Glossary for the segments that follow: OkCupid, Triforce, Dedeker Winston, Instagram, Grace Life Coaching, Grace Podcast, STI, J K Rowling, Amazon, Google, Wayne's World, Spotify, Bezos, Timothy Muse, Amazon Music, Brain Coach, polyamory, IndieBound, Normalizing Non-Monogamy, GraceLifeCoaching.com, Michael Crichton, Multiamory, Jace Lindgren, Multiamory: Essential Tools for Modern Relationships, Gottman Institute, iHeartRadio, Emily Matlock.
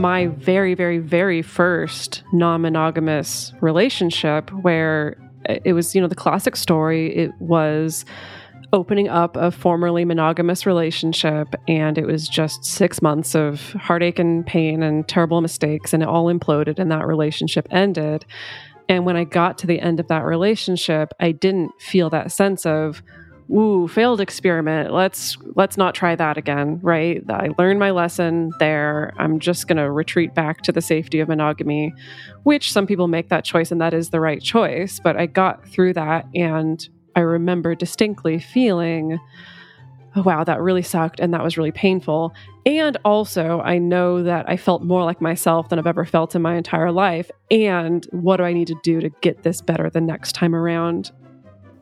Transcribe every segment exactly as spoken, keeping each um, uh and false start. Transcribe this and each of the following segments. my very, very, very first non-monogamous relationship, where it was, you know, the classic story. It was opening up a formerly monogamous relationship, and it was just six months of heartache and pain and terrible mistakes, and it all imploded, and that relationship ended. And when I got to the end of that relationship, I didn't feel that sense of, ooh, failed experiment. Let's let's not try that again, right? I learned my lesson there. I'm just going to retreat back to the safety of monogamy, which some people make that choice, and that is the right choice. But I got through that, and I remember distinctly feeling, oh, wow, that really sucked, and that was really painful. And also, I know that I felt more like myself than I've ever felt in my entire life. And what do I need to do to get this better the next time around?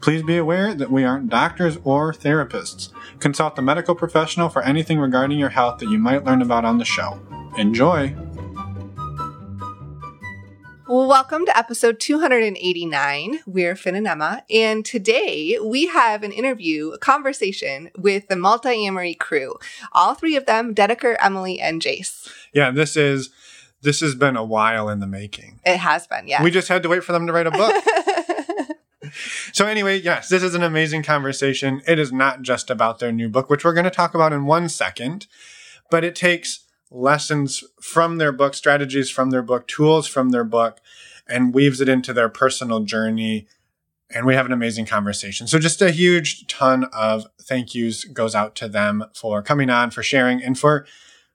Please be aware that we aren't doctors or therapists. Consult a medical professional for anything regarding your health that you might learn about on the show. Enjoy! Well, welcome to episode two eighty-nine. We're Finn and Emma, and today we have an interview, a conversation with the Multiamory crew. All three of them, Dedeker, Emily, and Jace. Yeah, this is this has been a while in the making. It has been, yeah. We just had to wait for them to write a book. So anyway, yes, this is an amazing conversation. It is not just about their new book, which we're going to talk about in one second, but it takes lessons from their book, strategies from their book, tools from their book, and weaves it into their personal journey. And we have an amazing conversation. So just a huge ton of thank yous goes out to them for coming on, for sharing, and for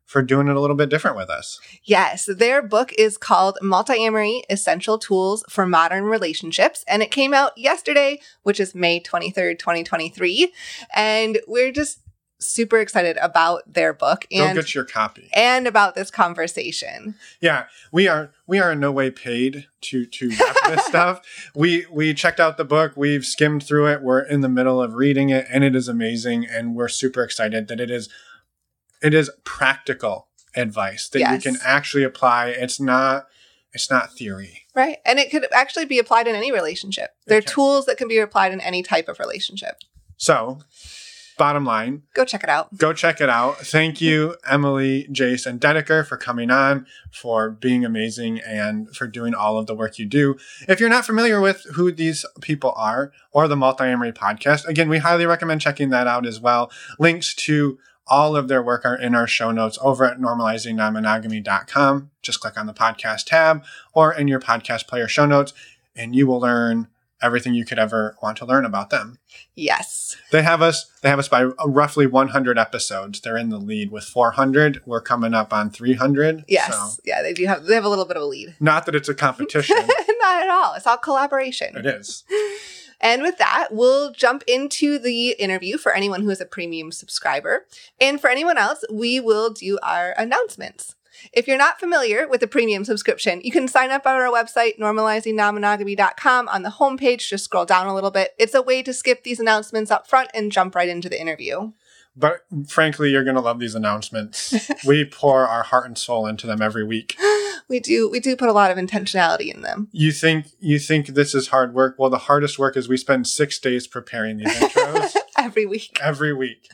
for doing it a little bit different with us. Yes, their book is called Multiamory: Essential Tools for Modern Relationships, and it came out yesterday, which is May twenty-third, twenty twenty-three, and we're just super excited about their book. And, go get your copy. And about this conversation. Yeah, we are we are in no way paid to to wrap this stuff. We we checked out the book, we've skimmed through it, we're in the middle of reading it, and it is amazing, and we're super excited that it is It is practical advice that yes. you can actually apply. It's not it's not theory. Right. And it could actually be applied in any relationship. There okay. are tools that can be applied in any type of relationship. So, bottom line. Go check it out. Go check it out. Thank you, Emily, Jace, and Dedeker, for coming on, for being amazing, and for doing all of the work you do. If you're not familiar with who these people are or the Multiamory podcast, again, we highly recommend checking that out as well. Links to all of their work are in our show notes over at normalizing non monogamy dot com. Just click on the podcast tab or in your podcast player show notes, and you will learn everything you could ever want to learn about them. Yes. They have us They have us by roughly one hundred episodes. They're in the lead with four hundred. We're coming up on three hundred. Yes. So. Yeah, they do have, they have a little bit of a lead. Not that it's a competition. Not at all. It's all collaboration. It is. And with that, we'll jump into the interview for anyone who is a premium subscriber. And for anyone else, we will do our announcements. If you're not familiar with the premium subscription, you can sign up on our website, normalizing non monogamy dot com. On the homepage, just scroll down a little bit. It's a way to skip these announcements up front and jump right into the interview. But frankly, you're going to love these announcements. We pour our heart and soul into them every week. We do. We do put a lot of intentionality in them. You think you think this is hard work? Well, the hardest work is we spend six days preparing these intros. Every week. Every week.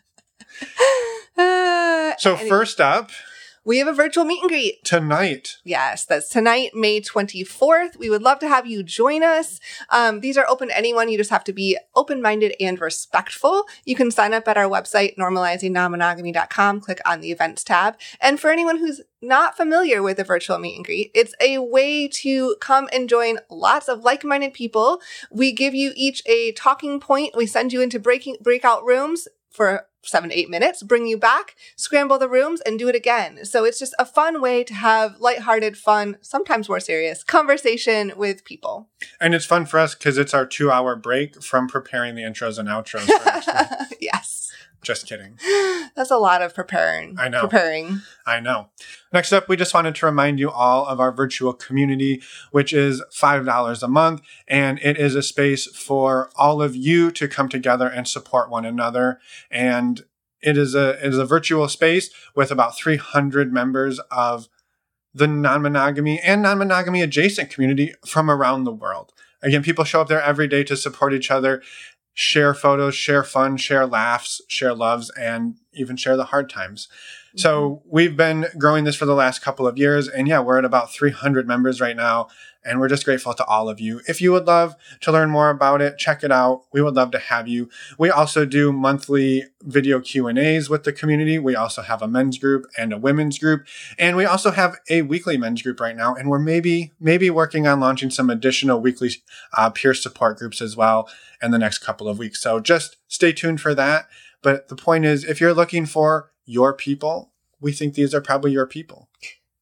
Uh, so anyway. First up, we have a virtual meet and greet. Tonight. Yes, that's tonight, May twenty-fourth. We would love to have you join us. Um, these are open to anyone. You just have to be open-minded and respectful. You can sign up at our website, normalizing non monogamy dot com. Click on the events tab. And for anyone who's not familiar with the virtual meet and greet, it's a way to come and join lots of like-minded people. We give you each a talking point. We send you into breaking breakout rooms for seven to eight minutes, bring you back, scramble the rooms, and do it again. So it's just a fun way to have lighthearted, fun, sometimes more serious, conversation with people. And it's fun for us because it's our two-hour break from preparing the intros and outros. Yes. Just kidding. That's a lot of preparing. I know. Preparing. I know. Next up, we just wanted to remind you all of our virtual community, which is five dollars a month. And it is a space for all of you to come together and support one another. And it is a, it is a virtual space with about three hundred members of the non-monogamy and non-monogamy adjacent community from around the world. Again, people show up there every day to support each other, share photos, share fun, share laughs, share loves, and even share the hard times. Mm-hmm. So we've been growing this for the last couple of years. And yeah, we're at about three hundred members right now. And we're just grateful to all of you. If you would love to learn more about it, check it out. We would love to have you. We also do monthly video Q and A's with the community. We also have a men's group and a women's group. And we also have a weekly men's group right now. And we're maybe, maybe working on launching some additional weekly uh, peer support groups as well in the next couple of weeks. So just stay tuned for that. But the point is, if you're looking for your people, we think these are probably your people.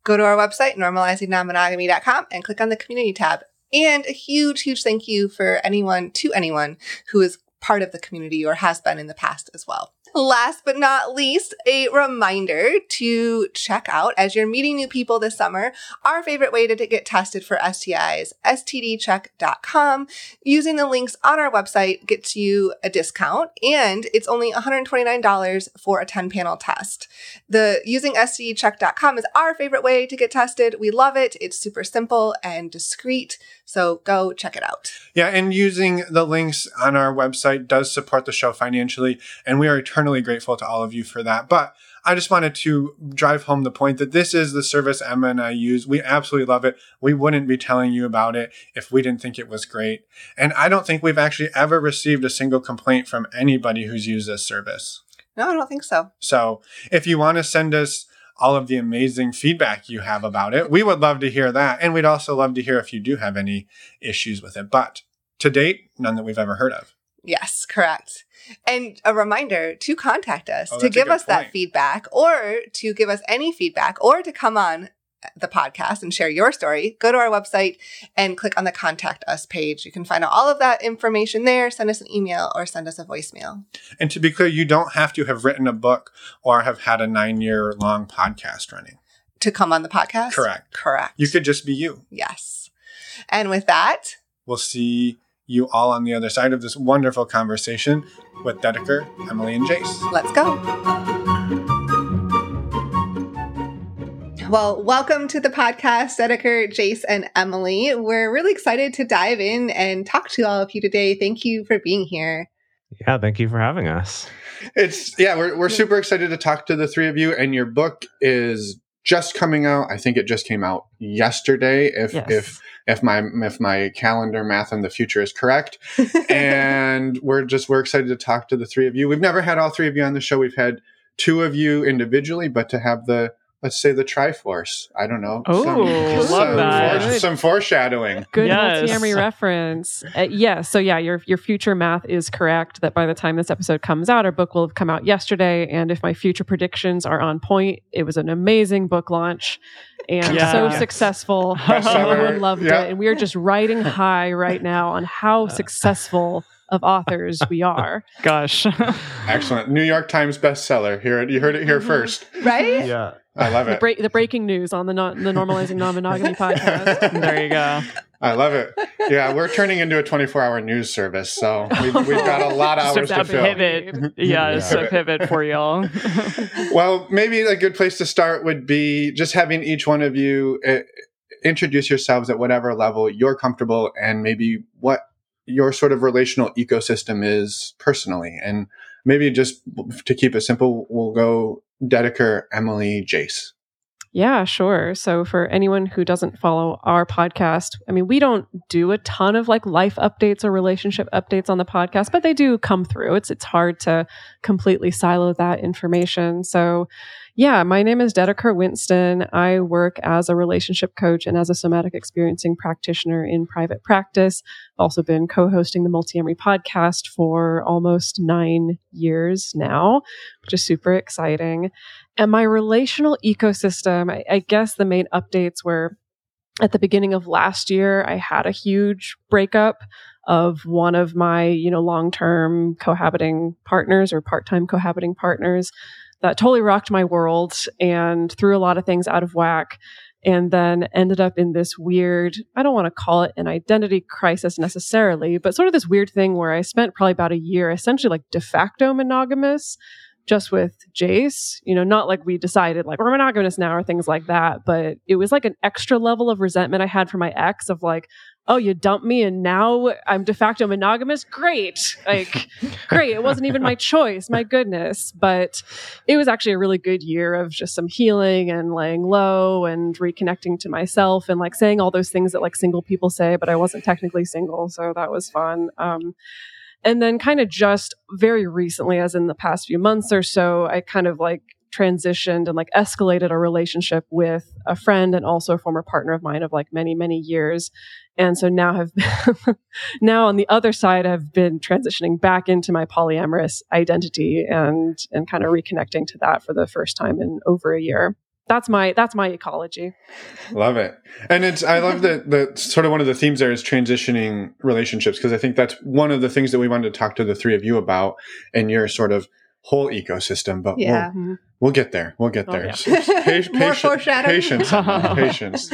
Go to our website, normalizing non monogamy dot com, and click on the community tab. And a huge, huge thank you for anyone, to anyone who is part of the community or has been in the past as well. Last but not least, a reminder to check out, as you're meeting new people this summer, our favorite way to get tested for S T Is, S T D check dot com. Using the links on our website gets you a discount, and it's only one hundred twenty-nine dollars for a ten-panel test. The using S T D check dot com is our favorite way to get tested. We love it. It's super simple and discreet, so go check it out. Yeah, and using the links on our website does support the show financially, and we are eternally grateful to all of you for that. But I just wanted to drive home the point that this is the service Emma and I use. We absolutely love it. We wouldn't be telling you about it if we didn't think it was great. And I don't think we've actually ever received a single complaint from anybody who's used this service. No, I don't think so. So if you want to send us all of the amazing feedback you have about it, we would love to hear that. And we'd also love to hear if you do have any issues with it. But to date, none that we've ever heard of. Yes, correct. And a reminder to contact us, oh, to give us point. that feedback, or to give us any feedback, or to come on the podcast and share your story. Go to our website and click on the Contact Us page. You can find out all of that information there. Send us an email or send us a voicemail. And to be clear, you don't have to have written a book or have had a nine-year long podcast running to come on the podcast. Correct. Correct. You could just be you. Yes. And with that, we'll see you all on the other side of this wonderful conversation with Dedeker, Emily, and Jace. Let's go. Well, welcome to the podcast, Dedeker, Jace, and Emily. We're really excited to dive in and talk to all of you today. Thank you for being here. Yeah, thank you for having us. It's yeah, we're we're super excited to talk to the three of you, and your book is just coming out. I think it just came out yesterday. If yes. if If my if my calendar math in the future is correct. And we're just we're excited to talk to the three of you. We've never had all three of you on the show. We've had two of you individually, but to have the, let's say, the Triforce. I don't know. Oh, love some that. Fore- some foreshadowing. Good yes. Multiamory reference. Uh, yeah. So yeah, your your future math is correct that by the time this episode comes out, our book will have come out yesterday. And if my future predictions are on point, it was an amazing book launch. And yeah. so yes. successful. Everyone loved yeah. it. And we are just riding high right now on how successful of authors we are. Gosh. Excellent. New York Times bestseller. Here, you heard it here first. Right? Yeah. I love it. The, break, the breaking news on the non, the Normalizing Non-Monogamy podcast. There you go. I love it. Yeah, we're turning into a twenty-four hour news service, so we've, we've got a lot of hours to fill. Pivot. Yeah, it's yeah. a pivot for y'all. Well, maybe a good place to start would be just having each one of you uh, introduce yourselves at whatever level you're comfortable and maybe what your sort of relational ecosystem is personally. And maybe just to keep it simple, we'll go Dedeker, Emily, Jace. Yeah, sure. So for anyone who doesn't follow our podcast, I mean, we don't do a ton of like life updates or relationship updates on the podcast, but they do come through. It's it's hard to completely silo that information. So yeah, my name is Dedeker Winston. I work as a relationship coach and as a somatic experiencing practitioner in private practice. I've also been co-hosting the Multiamory podcast for almost nine years now, which is super exciting. And my relational ecosystem, I, I guess the main updates were at the beginning of last year, I had a huge breakup of one of my, you know, long-term cohabiting partners or part-time cohabiting partners that totally rocked my world and threw a lot of things out of whack. And then ended up in this weird, I don't want to call it an identity crisis necessarily, but sort of this weird thing where I spent probably about a year essentially like de facto monogamous just with Jace. You know, not like we decided like we're monogamous now or things like that, but it was like an extra level of resentment I had for my ex of like, oh, you dumped me and now I'm de facto monogamous? Great. Like, great. It wasn't even my choice. My goodness. But it was actually a really good year of just some healing and laying low and reconnecting to myself and like saying all those things that like single people say, but I wasn't technically single. So that was fun. Um, and then kind of just very recently, as in the past few months or so, I kind of like transitioned and like escalated a relationship with a friend and also a former partner of mine of like many, many years. And so now have been now on the other side, I've been transitioning back into my polyamorous identity and and kind of reconnecting to that for the first time in over a year. That's my that's my ecology. Love it. And it's I love that the sort of one of the themes there is transitioning relationships, because I think that's one of the things that we wanted to talk to the three of you about and your sort of whole ecosystem, but yeah. we'll, we'll get there. We'll get there. Oh, yeah. so, pa- More foreshadowing. Patience. Patience.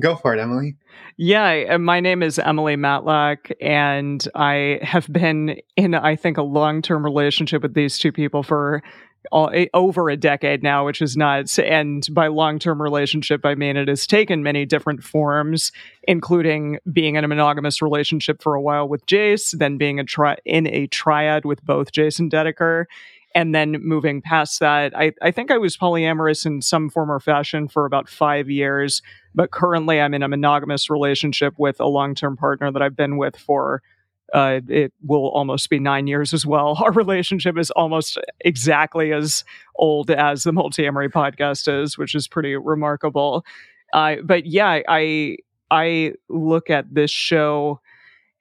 Go for it, Emily. Yeah, my name is Emily Matlock, and I have been in, I think, a long-term relationship with these two people for all, a, over a decade now, which is nuts. And by long-term relationship, I mean it has taken many different forms, including being in a monogamous relationship for a while with Jace, then being a tri- in a triad with both Jace and Dedeker, and then moving past that. I, I think I was polyamorous in some form or fashion for about five years, but currently I'm in a monogamous relationship with a long-term partner that I've been with for Uh, it will almost be nine years as well. Our relationship is almost exactly as old as the Multiamory podcast is, which is pretty remarkable. Uh, but yeah, I I look at this show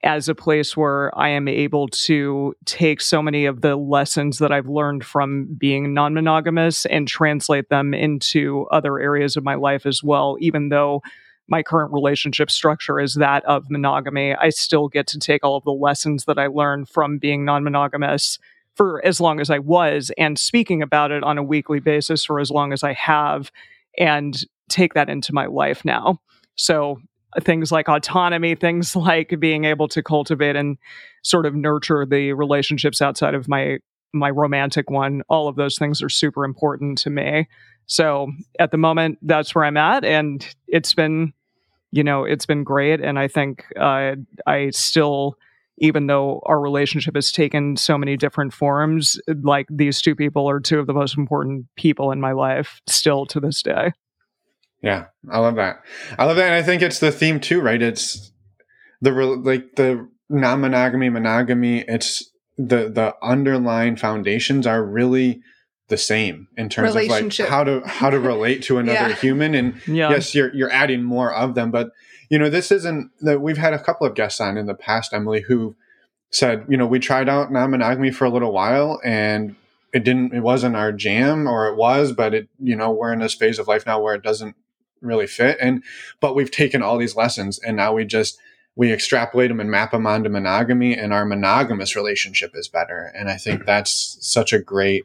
as a place where I am able to take so many of the lessons that I've learned from being non-monogamous and translate them into other areas of my life as well, even though my current relationship structure is that of monogamy. I still get to take all of the lessons that I learned from being non-monogamous for as long as I was and speaking about it on a weekly basis for as long as I have and take that into my life now. So things like autonomy, things like being able to cultivate and sort of nurture the relationships outside of my my romantic one, all of those things are super important to me. So at the moment, that's where I'm at. And it's been You know, it's been great. And I think uh, I still, even though our relationship has taken so many different forms, like these two people are two of the most important people in my life still to this day. Yeah, I love that. I love that. And I think it's the theme too, right? It's the re- like the non-monogamy, monogamy. It's the, the underlying foundations are really the same in terms of like how to how to relate to another yeah. human, and yeah. yes, you're you're adding more of them. But you know, this isn't that we've had a couple of guests on in the past, Emily, who said, you know, we tried out non-monogamy for a little while, and it didn't, it wasn't our jam, or it was, but it, you know, we're in this phase of life now where it doesn't really fit, and but we've taken all these lessons, and now we just we extrapolate them and map them onto monogamy, and our monogamous relationship is better. And I think that's such a great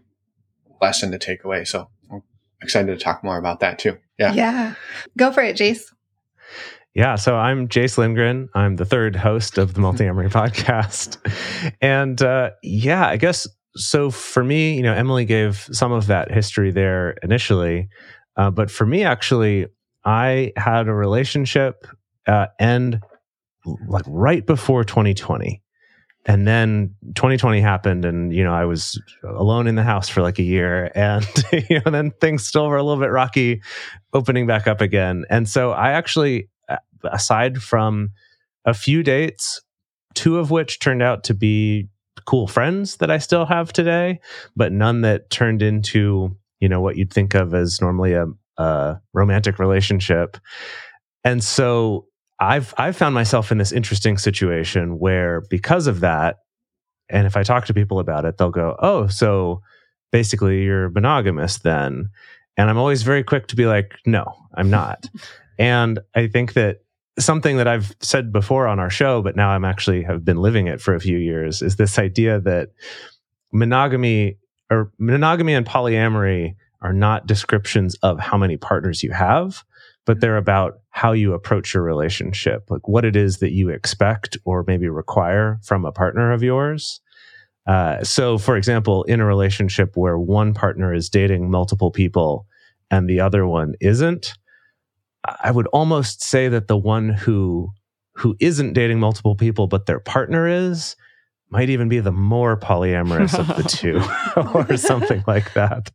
lesson to take away. So I'm excited to talk more about that too. Yeah. Yeah. Go for it, Jace. Yeah. So I'm Jace Lindgren. I'm the third host of the Multiamory podcast. And uh, yeah, I guess, so for me, you know, Emily gave some of that history there initially. Uh, but for me, actually, I had a relationship uh, end like right before twenty twenty. And then twenty twenty happened, and you know, I was alone in the house for like a year, and you know, then things still were a little bit rocky, opening back up again. And so I actually, aside from a few dates, two of which turned out to be cool friends that I still have today, but none that turned into, you know, what you'd think of as normally a, a romantic relationship. And so I've I've found myself in this interesting situation where, because of that, and if I talk to people about it, they'll go, "Oh, so basically you're monogamous then." And I'm always very quick to be like, "No, I'm not." And I think that something that I've said before on our show, but now I'm actually have been living it for a few years, is this idea that monogamy or monogamy and polyamory are not descriptions of how many partners you have, but they're about how you approach your relationship, like what it is that you expect or maybe require from a partner of yours. Uh, so, for example, in a relationship where one partner is dating multiple people and the other one isn't, I would almost say that the one who who isn't dating multiple people but their partner is might even be the more polyamorous of the two or something like that.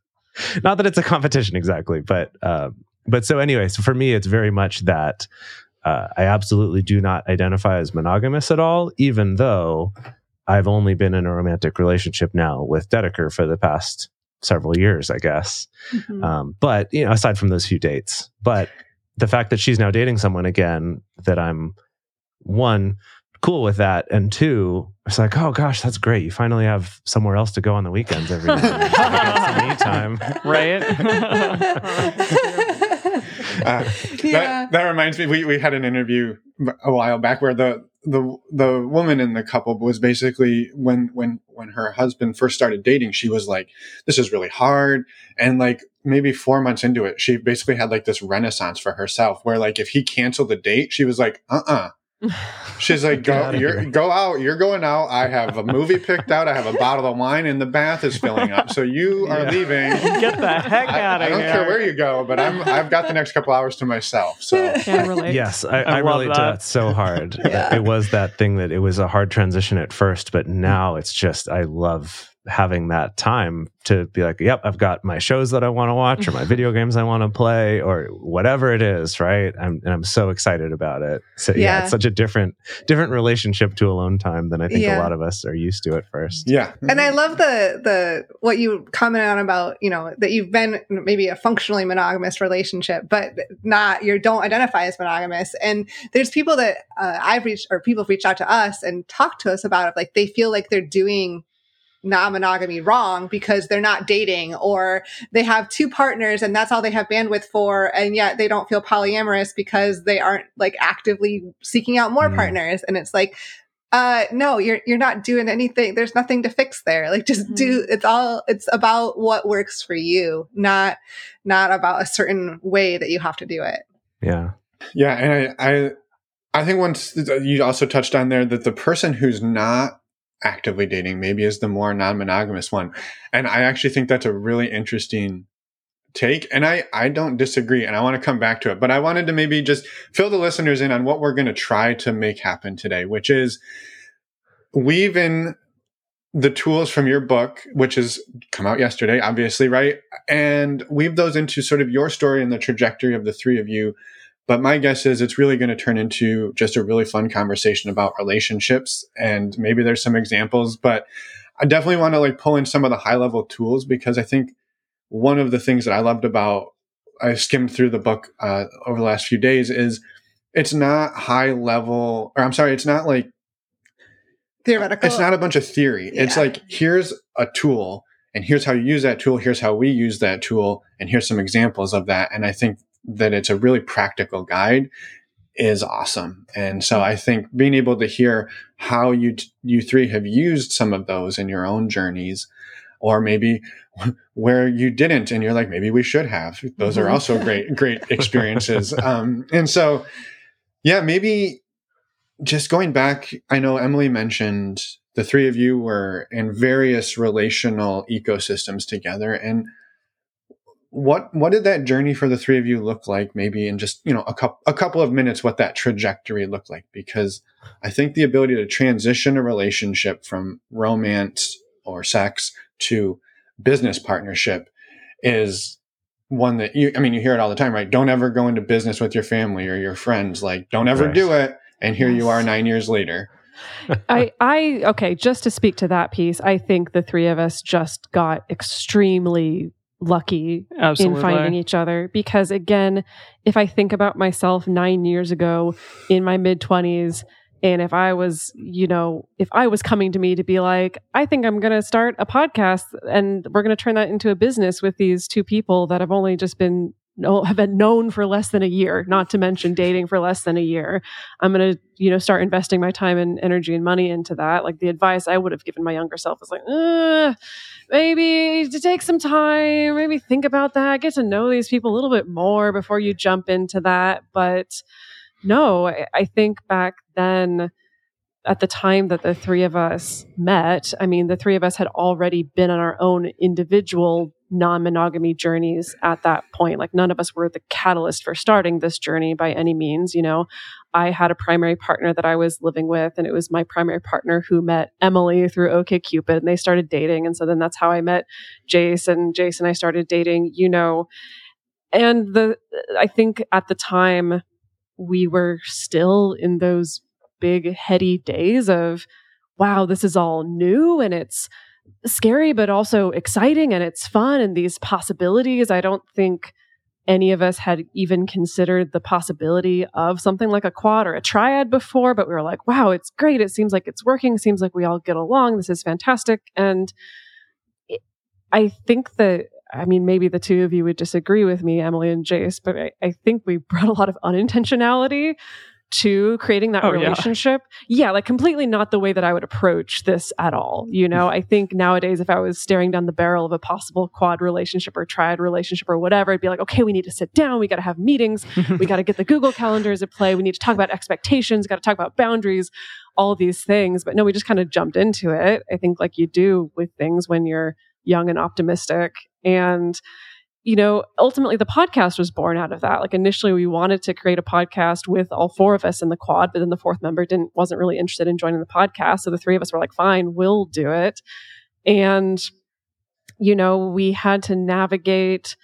Not that it's a competition exactly, but uh, but so anyway, so for me, it's very much that uh, I absolutely do not identify as monogamous at all, even though I've only been in a romantic relationship now with Dedeker for the past several years, I guess. Mm-hmm. Um, but, you know, aside from those few dates, but the fact that she's now dating someone again, that I'm one, cool with that. And two, it's like, oh gosh, that's great. You finally have somewhere else to go on the weekends every weekend. Anytime, right? uh, yeah. that, that reminds me, we, we had an interview a while back where the, the the woman in the couple was basically, when when when her husband first started dating, she was like, this is really hard, and like maybe four months into it, she basically had like this renaissance for herself where like if he canceled a date, she was like, uh-uh she's like, go you're go out you're going out, I have a movie picked out, I have a bottle of wine, and the bath is filling up, so you are yeah. leaving. Get the heck I, out of here. I don't here. care where you go, but i'm i've got the next couple hours to myself. So yes, i, I, I relate that. to that so hard. Yeah. It was that thing that it was a hard transition at first, but now it's just, I love having that time to be like, yep, I've got my shows that I want to watch or my video games I want to play or whatever it is, right? I'm, and I'm so excited about it. So yeah, yeah it's such a different different relationship to alone time than I think yeah. a lot of us are used to at first. Yeah. And I love the the what you commented on about, you know, that you've been maybe a functionally monogamous relationship, but not, you don't identify as monogamous. And there's people that uh, I've reached, or people have reached out to us and talked to us about it, like they feel like they're doing non-monogamy wrong because they're not dating, or they have two partners and that's all they have bandwidth for, and yet they don't feel polyamorous because they aren't like actively seeking out more mm. partners. And it's like, uh no, you're you're not doing anything. There's nothing to fix there. Like just mm. do it's all it's about what works for you, not not about a certain way that you have to do it. Yeah. Yeah. And I I, I think once you also touched on there that the person who's not actively dating maybe is the more non-monogamous one. And I actually think that's a really interesting take. And I, I don't disagree, and I want to come back to it, but I wanted to maybe just fill the listeners in on what we're going to try to make happen today, which is weave in the tools from your book, which has come out yesterday, obviously, right? And weave those into sort of your story and the trajectory of the three of you. But my guess is it's really going to turn into just a really fun conversation about relationships, and maybe there's some examples, but I definitely want to like pull in some of the high level tools, because I think one of the things that I loved about, I skimmed through the book uh, over the last few days, is it's not high level, or I'm sorry, it's not like theoretical. It's not a bunch of theory. Yeah. It's like, here's a tool and here's how you use that tool. Here's how we use that tool. And here's some examples of that. And I think that it's a really practical guide is awesome. And so I think being able to hear how you, t- you three have used some of those in your own journeys, or maybe where you didn't and you're like, maybe we should have, those are also great, great experiences. Um, and so, yeah, maybe just going back, I know Emily mentioned the three of you were in various relational ecosystems together, and What what did that journey for the three of you look like? Maybe in just, you know, a couple a couple of minutes, what that trajectory looked like? Because I think the ability to transition a relationship from romance or sex to business partnership is one that you, I mean, you hear it all the time, right? Don't ever go into business with your family or your friends. Like, don't ever right. do it. And here you are nine years later. I, I okay. Just to speak to that piece, I think the three of us just got extremely lucky Absolutely. in finding each other, because again, if I think about myself nine years ago in my mid twenties, and if I was, you know, if I was coming to me to be like, I think I'm going to start a podcast and we're going to turn that into a business with these two people that have only just been know, have been known for less than a year, not to mention dating for less than a year. I'm going to, you know, start investing my time and energy and money into that. Like the advice I would have given my younger self was like, uh, maybe to take some time, maybe think about that, get to know these people a little bit more before you jump into that. But no, I, I think back then, at the time that the three of us met, I mean, the three of us had already been on our own individual non-monogamy journeys at that point. Like none of us were the catalyst for starting this journey by any means. You know, I had a primary partner that I was living with, and it was my primary partner who met Emily through OkCupid, and they started dating. And so then that's how I met Jace, and Jace and I started dating, you know, and the, I think at the time we were still in those big heady days of, wow, this is all new and it's scary, but also exciting and it's fun and these possibilities. I don't think any of us had even considered the possibility of something like a quad or a triad before, but we were like, wow, it's great. It seems like it's working. Seems like we all get along. This is fantastic. And it, I think that, I mean, maybe the two of you would disagree with me, Emily and Jace, but I, I think we brought a lot of unintentionality to creating that oh, relationship. Yeah. yeah, like completely not the way that I would approach this at all. You know, I think nowadays, if I was staring down the barrel of a possible quad relationship or triad relationship or whatever, I'd be like, okay, we need to sit down. We got to have meetings. We got to get the Google calendars at play. We need to talk about expectations. Got to talk about boundaries, all these things. But no, we just kind of jumped into it. I think like you do with things when you're young and optimistic. And you know, ultimately the podcast was born out of that. Like initially we wanted to create a podcast with all four of us in the quad, but then the fourth member didn't, wasn't really interested in joining the podcast. So the three of us were like, fine, we'll do it. And, you know, we had to navigate,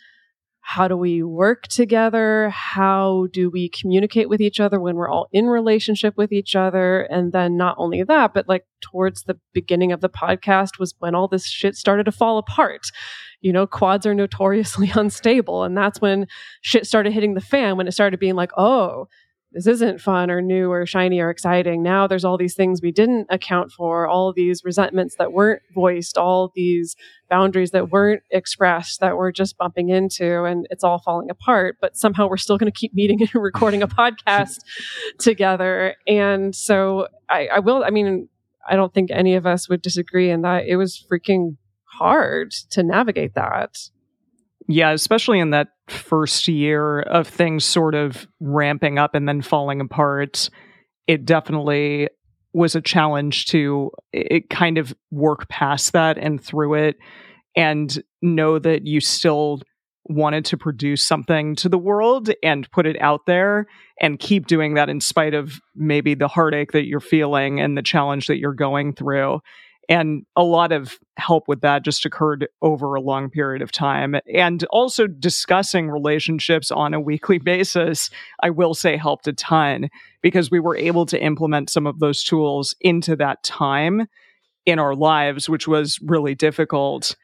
how do we work together? How do we communicate with each other when we're all in relationship with each other? And then not only that, but like towards the beginning of the podcast was when all this shit started to fall apart. You know, quads are notoriously unstable. And that's when shit started hitting the fan, when it started being like, oh, this isn't fun or new or shiny or exciting. Now there's all these things we didn't account for, all these resentments that weren't voiced, all these boundaries that weren't expressed that we're just bumping into, and it's all falling apart. But somehow we're still going to keep meeting and recording a podcast together. And so I, I will, I mean, I don't think any of us would disagree in that it was freaking hard to navigate that. Yeah, especially in that first year of things sort of ramping up and then falling apart, it definitely was a challenge to it kind of work past that and through it, and know that you still wanted to produce something to the world and put it out there and keep doing that in spite of maybe the heartache that you're feeling and the challenge that you're going through. And a lot of help with that just occurred over a long period of time. And also discussing relationships on a weekly basis, I will say, helped a ton, because we were able to implement some of those tools into that time in our lives, which was really difficult,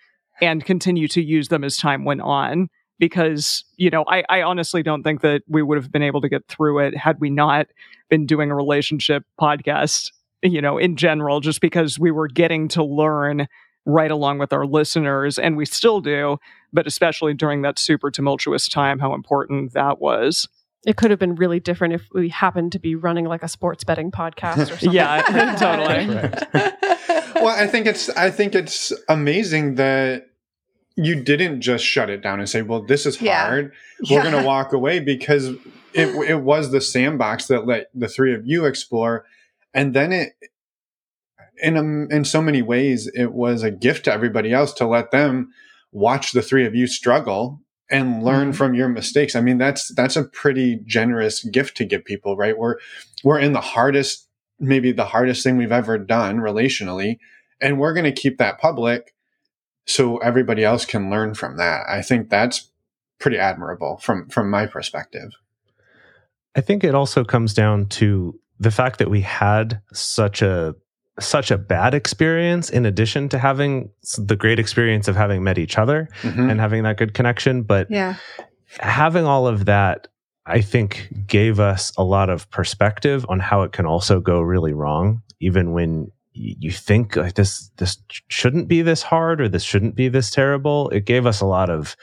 and continue to use them as time went on. Because, you know, I, I honestly don't think that we would have been able to get through it had we not been doing a relationship podcast, you know, in general, just because we were getting to learn right along with our listeners, and we still do, but especially during that super tumultuous time, how important that was. It could have been really different if we happened to be running like a sports betting podcast or something. Yeah, totally. Right. Well, I think it's, I think it's amazing that you didn't just shut it down and say, well, this is yeah. hard. Yeah. We're going to walk away, because it it was the sandbox that let the three of you explore. And then it, in a, in so many ways, it was a gift to everybody else to let them watch the three of you struggle and learn mm-hmm. from your mistakes. I mean, that's that's a pretty generous gift to give people, right? We're we're in the hardest, maybe the hardest thing we've ever done relationally, and we're going to keep that public so everybody else can learn from that. I think that's pretty admirable from from my perspective. I think it also comes down to the fact that we had such a such a bad experience, in addition to having the great experience of having met each other mm-hmm. and having that good connection. But yeah. having all of that, I think, gave us a lot of perspective on how it can also go really wrong, even when you think like this, this shouldn't be this hard or this shouldn't be this terrible. It gave us a lot of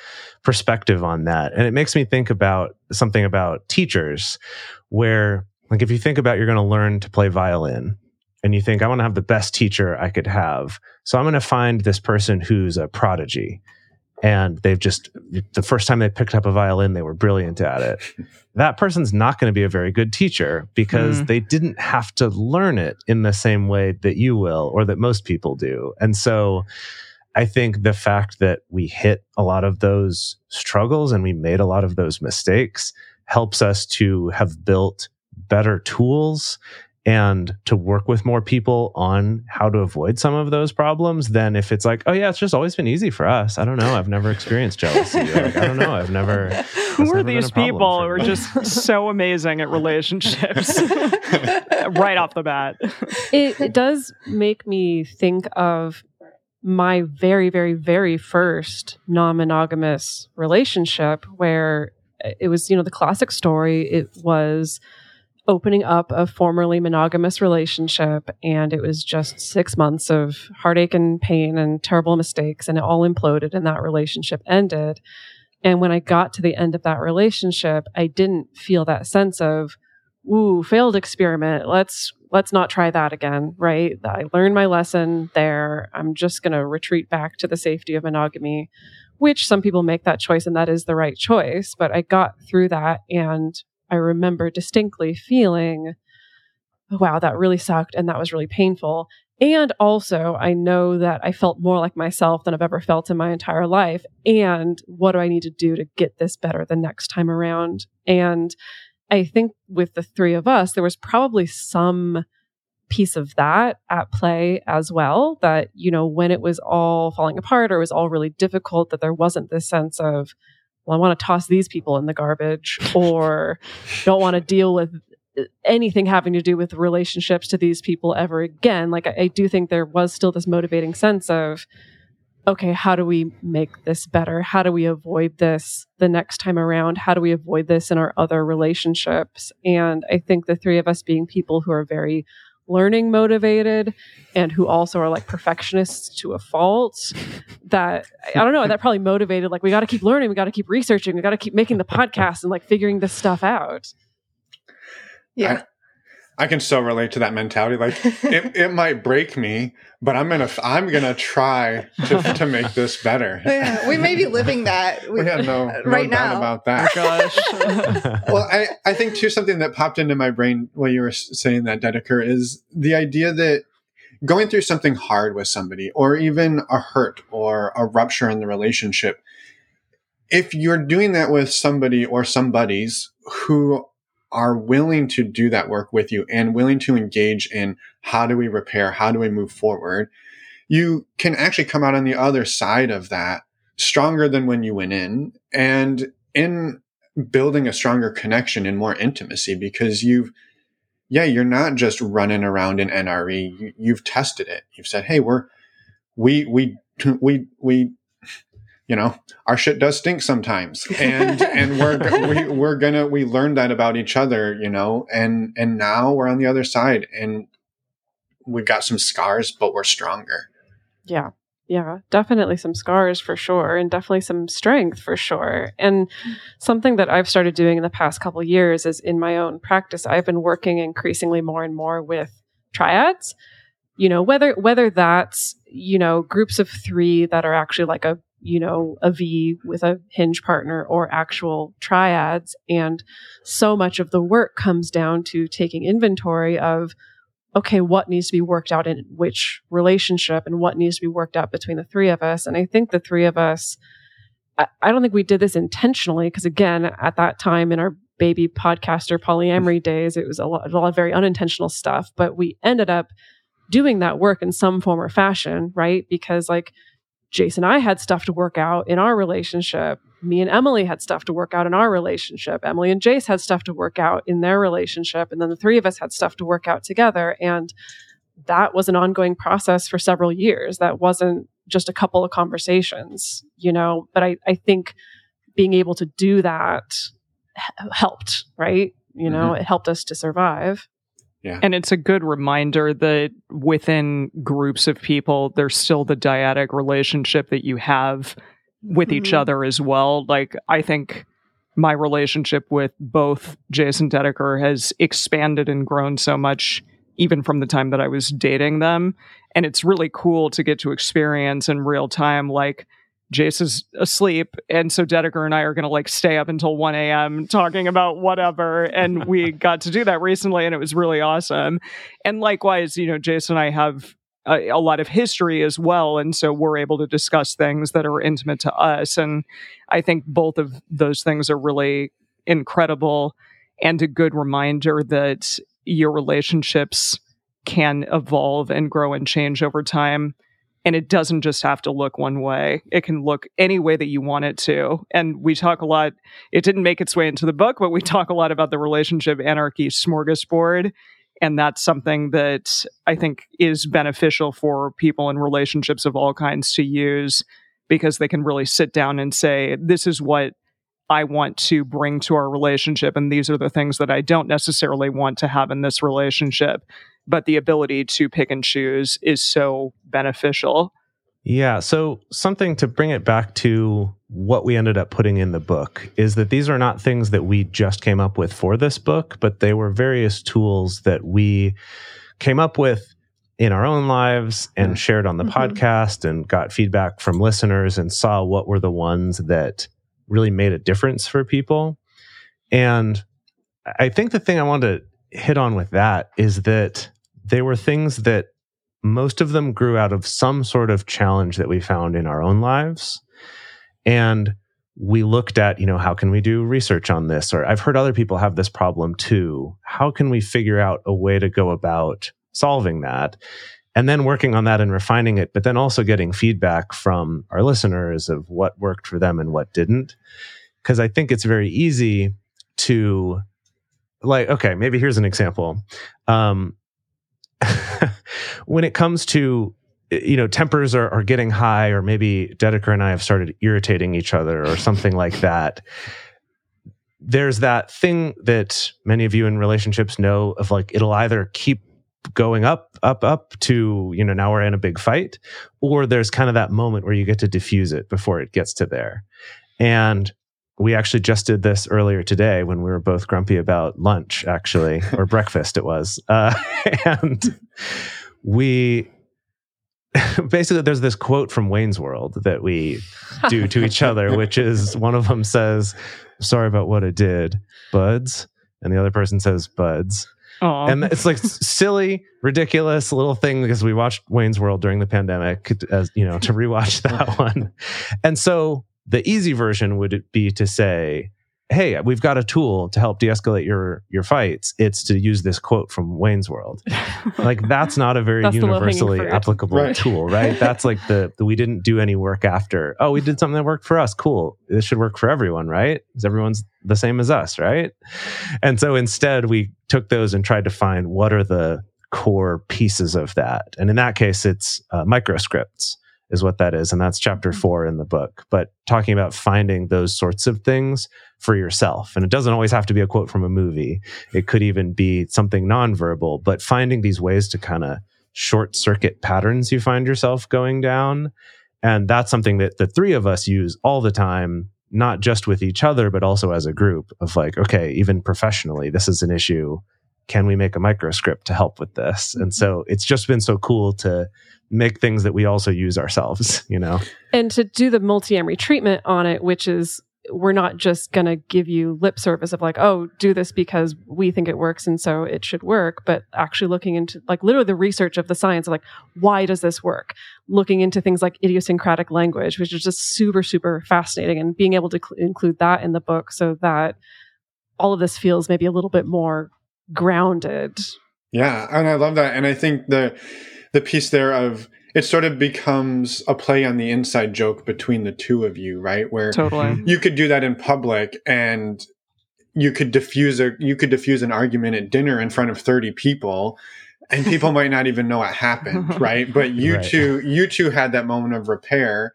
perspective on that. And it makes me think about something about teachers where, like, if you think about, you're going to learn to play violin and you think, I want to have the best teacher I could have. So I'm going to find this person who's a prodigy. And they've just, the first time they picked up a violin, they were brilliant at it. That person's not going to be a very good teacher because mm. they didn't have to learn it in the same way that you will or that most people do. And so I think the fact that we hit a lot of those struggles and we made a lot of those mistakes helps us to have built better tools and to work with more people on how to avoid some of those problems than if it's like, oh yeah, it's just always been easy for us. I don't know. I've never experienced jealousy. Like, I don't know. I've never. Who are these people who are just so amazing at relationships right off the bat? It, it does make me think of my very, very, very first non-monogamous relationship where it was, you know, the classic story. It was opening up a formerly monogamous relationship, and it was just six months of heartache and pain and terrible mistakes, and it all imploded and that relationship ended. And when I got to the end of that relationship, I didn't feel that sense of, ooh, failed experiment. Let's let's not try that again, right? I learned my lesson there. I'm just going to retreat back to the safety of monogamy, which some people make that choice, and that is the right choice. But I got through that, and I remember distinctly feeling, wow, that really sucked and that was really painful. And also, I know that I felt more like myself than I've ever felt in my entire life. And what do I need to do to get this better the next time around? And I think with the three of us, there was probably some piece of that at play as well, that, you know, when it was all falling apart or it was all really difficult, that there wasn't this sense of, well, I want to toss these people in the garbage or don't want to deal with anything having to do with relationships to these people ever again. Like, I, I do think there was still this motivating sense of, okay, how do we make this better? How do we avoid this the next time around? How do we avoid this in our other relationships? And I think the three of us being people who are very learning motivated and who also are like perfectionists to a fault, that, I don't know, that probably motivated, like, we got to keep learning, we got to keep researching, we got to keep making the podcast and like figuring this stuff out. Yeah. I, I can so relate to that mentality. Like, it, it might break me, but I'm going to, I'm going to try to to make this better. Yeah, we may be living that. We, we have no, no right doubt now about that. Oh, gosh. Well, I, I think too, something that popped into my brain while you were saying that, Dedeker, is the idea that going through something hard with somebody, or even a hurt or a rupture in the relationship, if you're doing that with somebody or somebodies who are willing to do that work with you and willing to engage in how do we repair, how do we move forward, you can actually come out on the other side of that stronger than when you went in, and in building a stronger connection and more intimacy, because you've, yeah, you're not just running around in N R E. You, you've tested it. You've said, hey, we're, we, we, we, we, you know, our shit does stink sometimes, and and we're we, we're gonna we learned that about each other, you know, and and now we're on the other side, and we've got some scars, but we're stronger. Yeah, yeah, definitely some scars for sure, and definitely some strength for sure. And something that I've started doing in the past couple of years is, in my own practice, I've been working increasingly more and more with triads. You know, whether whether that's, you know, groups of three that are actually like a, you know, a V with a hinge partner, or actual triads. And so much of the work comes down to taking inventory of, okay, what needs to be worked out in which relationship and what needs to be worked out between the three of us. And I think the three of us, I, I don't think we did this intentionally, because again, at that time in our baby podcaster polyamory days, it was a lot, a lot of very unintentional stuff, but we ended up doing that work in some form or fashion, right? Because like, Jace and I had stuff to work out in our relationship. Me and Emily had stuff to work out in our relationship. Emily and Jace had stuff to work out in their relationship. And then the three of us had stuff to work out together. And that was an ongoing process for several years. That wasn't just a couple of conversations, you know, but I, I think being able to do that helped, right? You know, mm-hmm. It helped us to survive. Yeah. And it's a good reminder that within groups of people, there's still the dyadic relationship that you have with mm-hmm. each other as well. Like, I think my relationship with both Jace and Dedeker has expanded and grown so much, even from the time that I was dating them. And it's really cool to get to experience in real time, like, Jace is asleep, and so Dedeker and I are going to like stay up until one a.m. talking about whatever, and we got to do that recently, and it was really awesome. And likewise, you know, Jace and I have a, a lot of history as well, and so we're able to discuss things that are intimate to us, and I think both of those things are really incredible and a good reminder that your relationships can evolve and grow and change over time. And it doesn't just have to look one way. It can look any way that you want it to. And we talk a lot, it didn't make its way into the book, but we talk a lot about the relationship anarchy smorgasbord. And that's something that I think is beneficial for people in relationships of all kinds to use, because they can really sit down and say, this is what I want to bring to our relationship, and these are the things that I don't necessarily want to have in this relationship. But the ability to pick and choose is so beneficial. Yeah. So something to bring it back to what we ended up putting in the book is that these are not things that we just came up with for this book, but they were various tools that we came up with in our own lives and shared on the mm-hmm. podcast and got feedback from listeners and saw what were the ones that really made a difference for people. And I think the thing I wanted to hit on with that is that they were things that most of them grew out of some sort of challenge that we found in our own lives. And we looked at, you know, how can we do research on this? Or I've heard other people have this problem too. How can we figure out a way to go about solving that? And then working on that and refining it, but then also getting feedback from our listeners of what worked for them and what didn't. Because I think it's very easy to, like, okay, maybe here's an example. Um, when it comes to, you know, tempers are, are getting high, or maybe Dedeker and I have started irritating each other or something like that. There's that thing that many of you in relationships know of, like, it'll either keep going up, up, up to, you know, now we're in a big fight, or there's kind of that moment where you get to diffuse it before it gets to there. And we actually just did this earlier today when we were both grumpy about lunch, actually, or breakfast it was. Uh, and we basically, there's this quote from Wayne's World that we do to each other, which is, one of them says, "Sorry about what I did, buds." And the other person says, "Buds." Aww. And it's like silly, ridiculous little thing, because we watched Wayne's World during the pandemic, as you know, to rewatch that one. And so the easy version would be to say, "Hey, we've got a tool to help de-escalate your your fights. It's to use this quote from Wayne's World." Like, that's not a very universally applicable right. tool, right? That's like the, the we didn't do any work after. Oh, we did something that worked for us. Cool. This should work for everyone, right? Because everyone's the same as us, right? And so instead, we took those and tried to find what are the core pieces of that. And in that case, it's uh, microscripts is what that is. And that's chapter four in the book. But talking about finding those sorts of things for yourself. And it doesn't always have to be a quote from a movie. It could even be something nonverbal, but finding these ways to kind of short circuit patterns you find yourself going down. And that's something that the three of us use all the time, not just with each other, but also as a group of, like, okay, even professionally, this is an issue. Can we make a microscript to help with this? And so it's just been so cool to make things that we also use ourselves, you know? And to do the multiamory treatment on it, which is, we're not just going to give you lip service of like, oh, do this because we think it works and so it should work, but actually looking into, like, literally the research of the science of, like, why does this work? Looking into things like idiosyncratic language, which is just super, super fascinating, and being able to cl- include that in the book so that all of this feels maybe a little bit more grounded. Yeah, and I love that. And I think the the piece there of, it sort of becomes a play on the inside joke between the two of you, right? Where totally. You could do that in public, and you could diffuse a you could diffuse an argument at dinner in front of thirty people, and people might not even know what happened, right? But you right. two you two had that moment of repair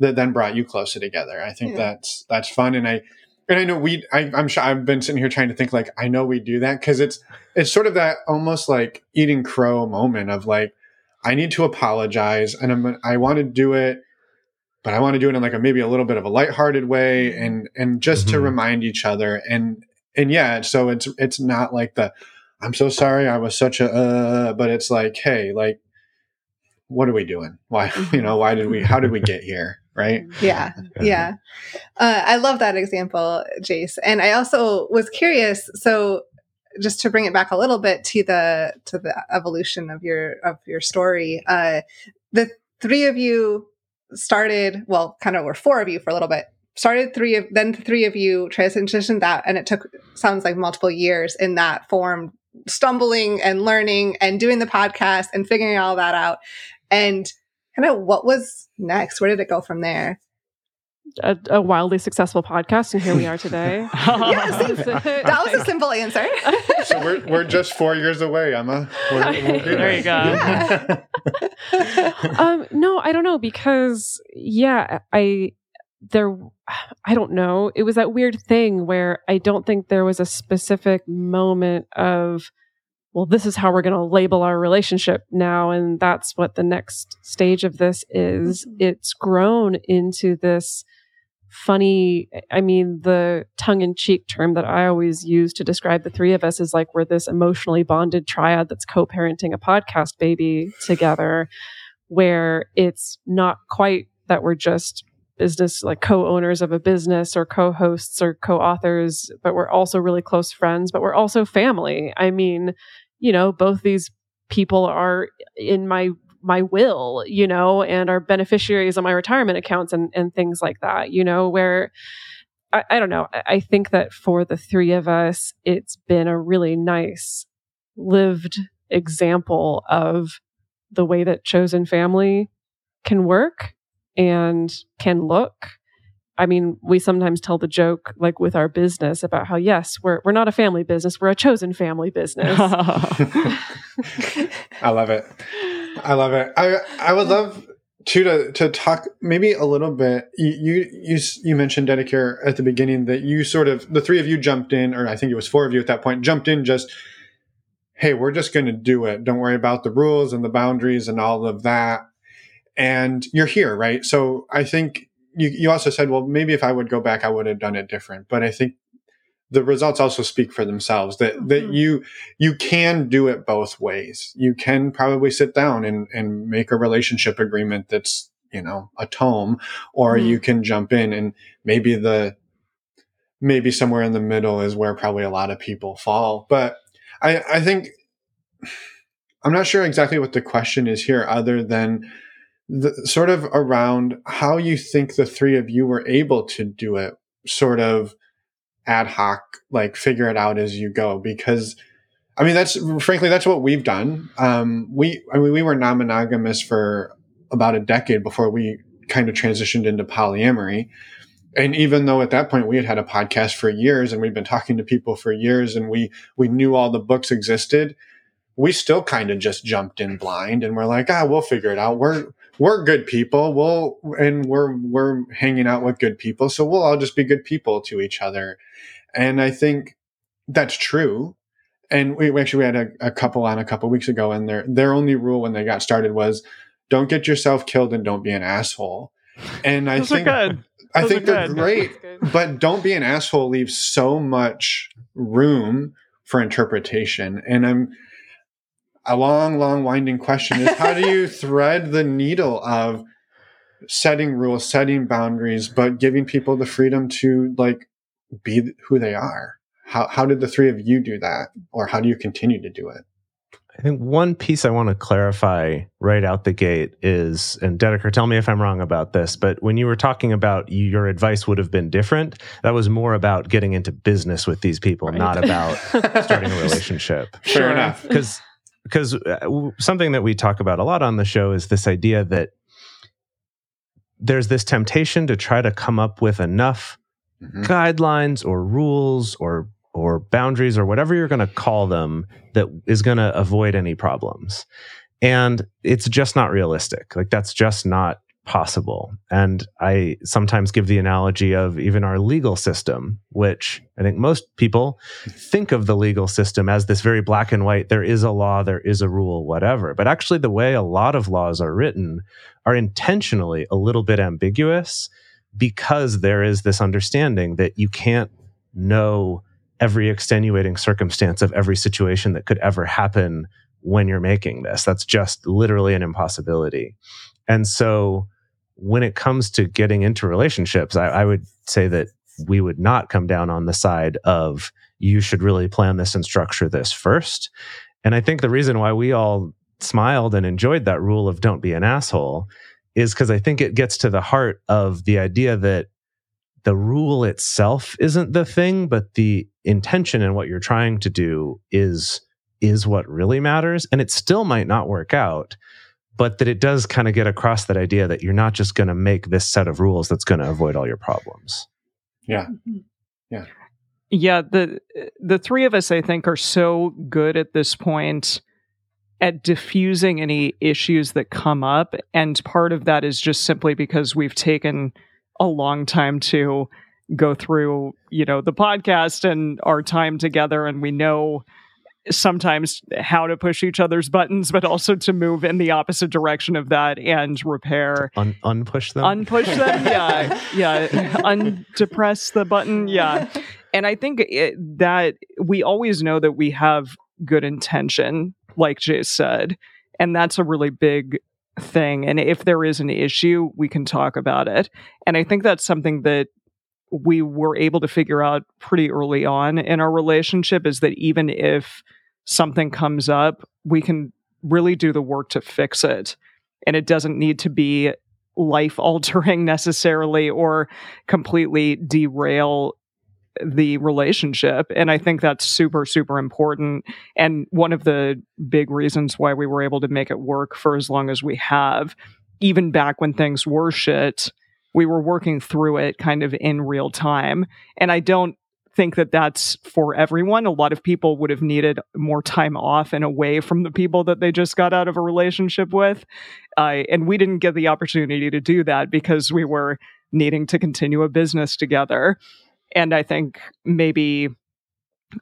that then brought you closer together. I think yeah. that's that's fun, and I And I know we, I, I'm sure I've been sitting here trying to think like, I know we do that because it's, it's sort of that almost like eating crow moment of like, I need to apologize and I'm, I want to do it, but I want to do it in like a, maybe a little bit of a lighthearted way and, and just mm-hmm. to remind each other. And, and yeah, so it's, it's not like the, I'm so sorry. I was such a, uh, but it's like, hey, like, what are we doing? Why, you know, why did we, how did we get here? Right? Yeah. Yeah. Uh, I love that example, Jace. And I also was curious. So just to bring it back a little bit to the, to the evolution of your, of your story, uh, the three of you started, well, kind of were four of you for a little bit, started three of, then three of you transitioned that. And it took, sounds like multiple years in that form, stumbling and learning and doing the podcast and figuring all that out. And kind of what was next? Where did it go from there? A, a wildly successful podcast, and here we are today. Yes, that was a simple answer. So we're we're just four years away, Emma. We're, we're there you go. Yeah. um, no, I don't know because yeah, I there, I don't know. It was that weird thing where I don't think there was a specific moment of, well, this is how we're going to label our relationship now. And that's what the next stage of this is. Mm-hmm. It's grown into this funny, I mean, the tongue-in-cheek term that I always use to describe the three of us is like we're this emotionally bonded triad that's co-parenting a podcast baby together, where it's not quite that we're just business, like co-owners of a business or co-hosts or co-authors, but we're also really close friends, but we're also family. I mean, you know, both these people are in my, my will, you know, and are beneficiaries of my retirement accounts and, and things like that, you know, where I, I don't know. I, I think that for the three of us, it's been a really nice lived example of the way that chosen family can work and can look. I mean, we sometimes tell the joke, like with our business, about how, yes, we're we're not a family business, we're a chosen family business. I love it. I love it. I I would love too to to talk maybe a little bit. You you you mentioned Dedeker at the beginning that you sort of the three of you jumped in, or I think it was four of you at that point, jumped in just, hey, we're just going to do it. Don't worry about the rules and the boundaries and all of that. And you're here, right? So I think you, you also said, well, maybe if I would go back, I would have done it different. But I think the results also speak for themselves, that mm-hmm. that you you can do it both ways. You can probably sit down and, and make a relationship agreement that's, you know, a tome, or mm-hmm. you can jump in and maybe the maybe somewhere in the middle is where probably a lot of people fall. But I, I think I'm not sure exactly what the question is here other than The, sort of around how you think the three of you were able to do it sort of ad hoc, like figure it out as you go. Because, I mean, that's frankly, that's what we've done. Um, we, I mean, we were non-monogamous for about a decade before we kind of transitioned into polyamory. And even though at that point we had had a podcast for years and we'd been talking to people for years and we, we knew all the books existed, we still kind of just jumped in blind and we're like, ah, we'll figure it out. We're, We're good people. We'll, and we're, we're hanging out with good people. So we'll all just be good people to each other. And I think that's true. And we, we actually, we had a, a couple on a couple weeks ago and their, their only rule when they got started was don't get yourself killed and don't be an asshole. And I Those think, are good. I Those think are good. They're great, but don't be an asshole leaves so much room for interpretation. And I'm, A long, long winding question is how do you thread the needle of setting rules, setting boundaries, but giving people the freedom to like be who they are? How how did the three of you do that? Or how do you continue to do it? I think one piece I want to clarify right out the gate is, and Dedeker, tell me if I'm wrong about this, but when you were talking about your advice would have been different, that was more about getting into business with these people, right? Not about starting a relationship. Sure, Fair enough. Because Because something that we talk about a lot on the show is this idea that there's this temptation to try to come up with enough mm-hmm. guidelines or rules or or boundaries or whatever you're going to call them that is going to avoid any problems. And it's just not realistic. Like that's just not possible. And I sometimes give the analogy of even our legal system, which I think most people think of the legal system as this very black and white, there is a law, there is a rule, whatever. But actually the way a lot of laws are written are intentionally a little bit ambiguous because there is this understanding that you can't know every extenuating circumstance of every situation that could ever happen when you're making this. That's just literally an impossibility. And so when it comes to getting into relationships, I, I would say that we would not come down on the side of you should really plan this and structure this first. And I think the reason why we all smiled and enjoyed that rule of don't be an asshole is because I think it gets to the heart of the idea that the rule itself isn't the thing, but the intention and what you're trying to do is, is what really matters. And it still might not work out, but that it does kind of get across that idea that you're not just going to make this set of rules that's going to avoid all your problems. Yeah. Yeah. Yeah. The, the three of us, I think, are so good at this point at diffusing any issues that come up. And part of that is just simply because we've taken a long time to go through, you know, the podcast and our time together. And we know sometimes how to push each other's buttons, but also to move in the opposite direction of that and repair. Un- unpush them? Unpush them, yeah. Yeah. Undepress the button, yeah. And I think it, that we always know that we have good intention, like Jace said. And that's a really big thing. And if there is an issue, we can talk about it. And I think that's something that we were able to figure out pretty early on in our relationship, is that even if something comes up, we can really do the work to fix it. And it doesn't need to be life-altering necessarily or completely derail the relationship. And I think that's super, super important. And one of the big reasons why we were able to make it work for as long as we have, even back when things were shit, we were working through it kind of in real time. And I don't think that that's for everyone. A lot of people would have needed more time off and away from the people that they just got out of a relationship with. Uh, and we didn't get the opportunity to do that because we were needing to continue a business together. And I think maybe,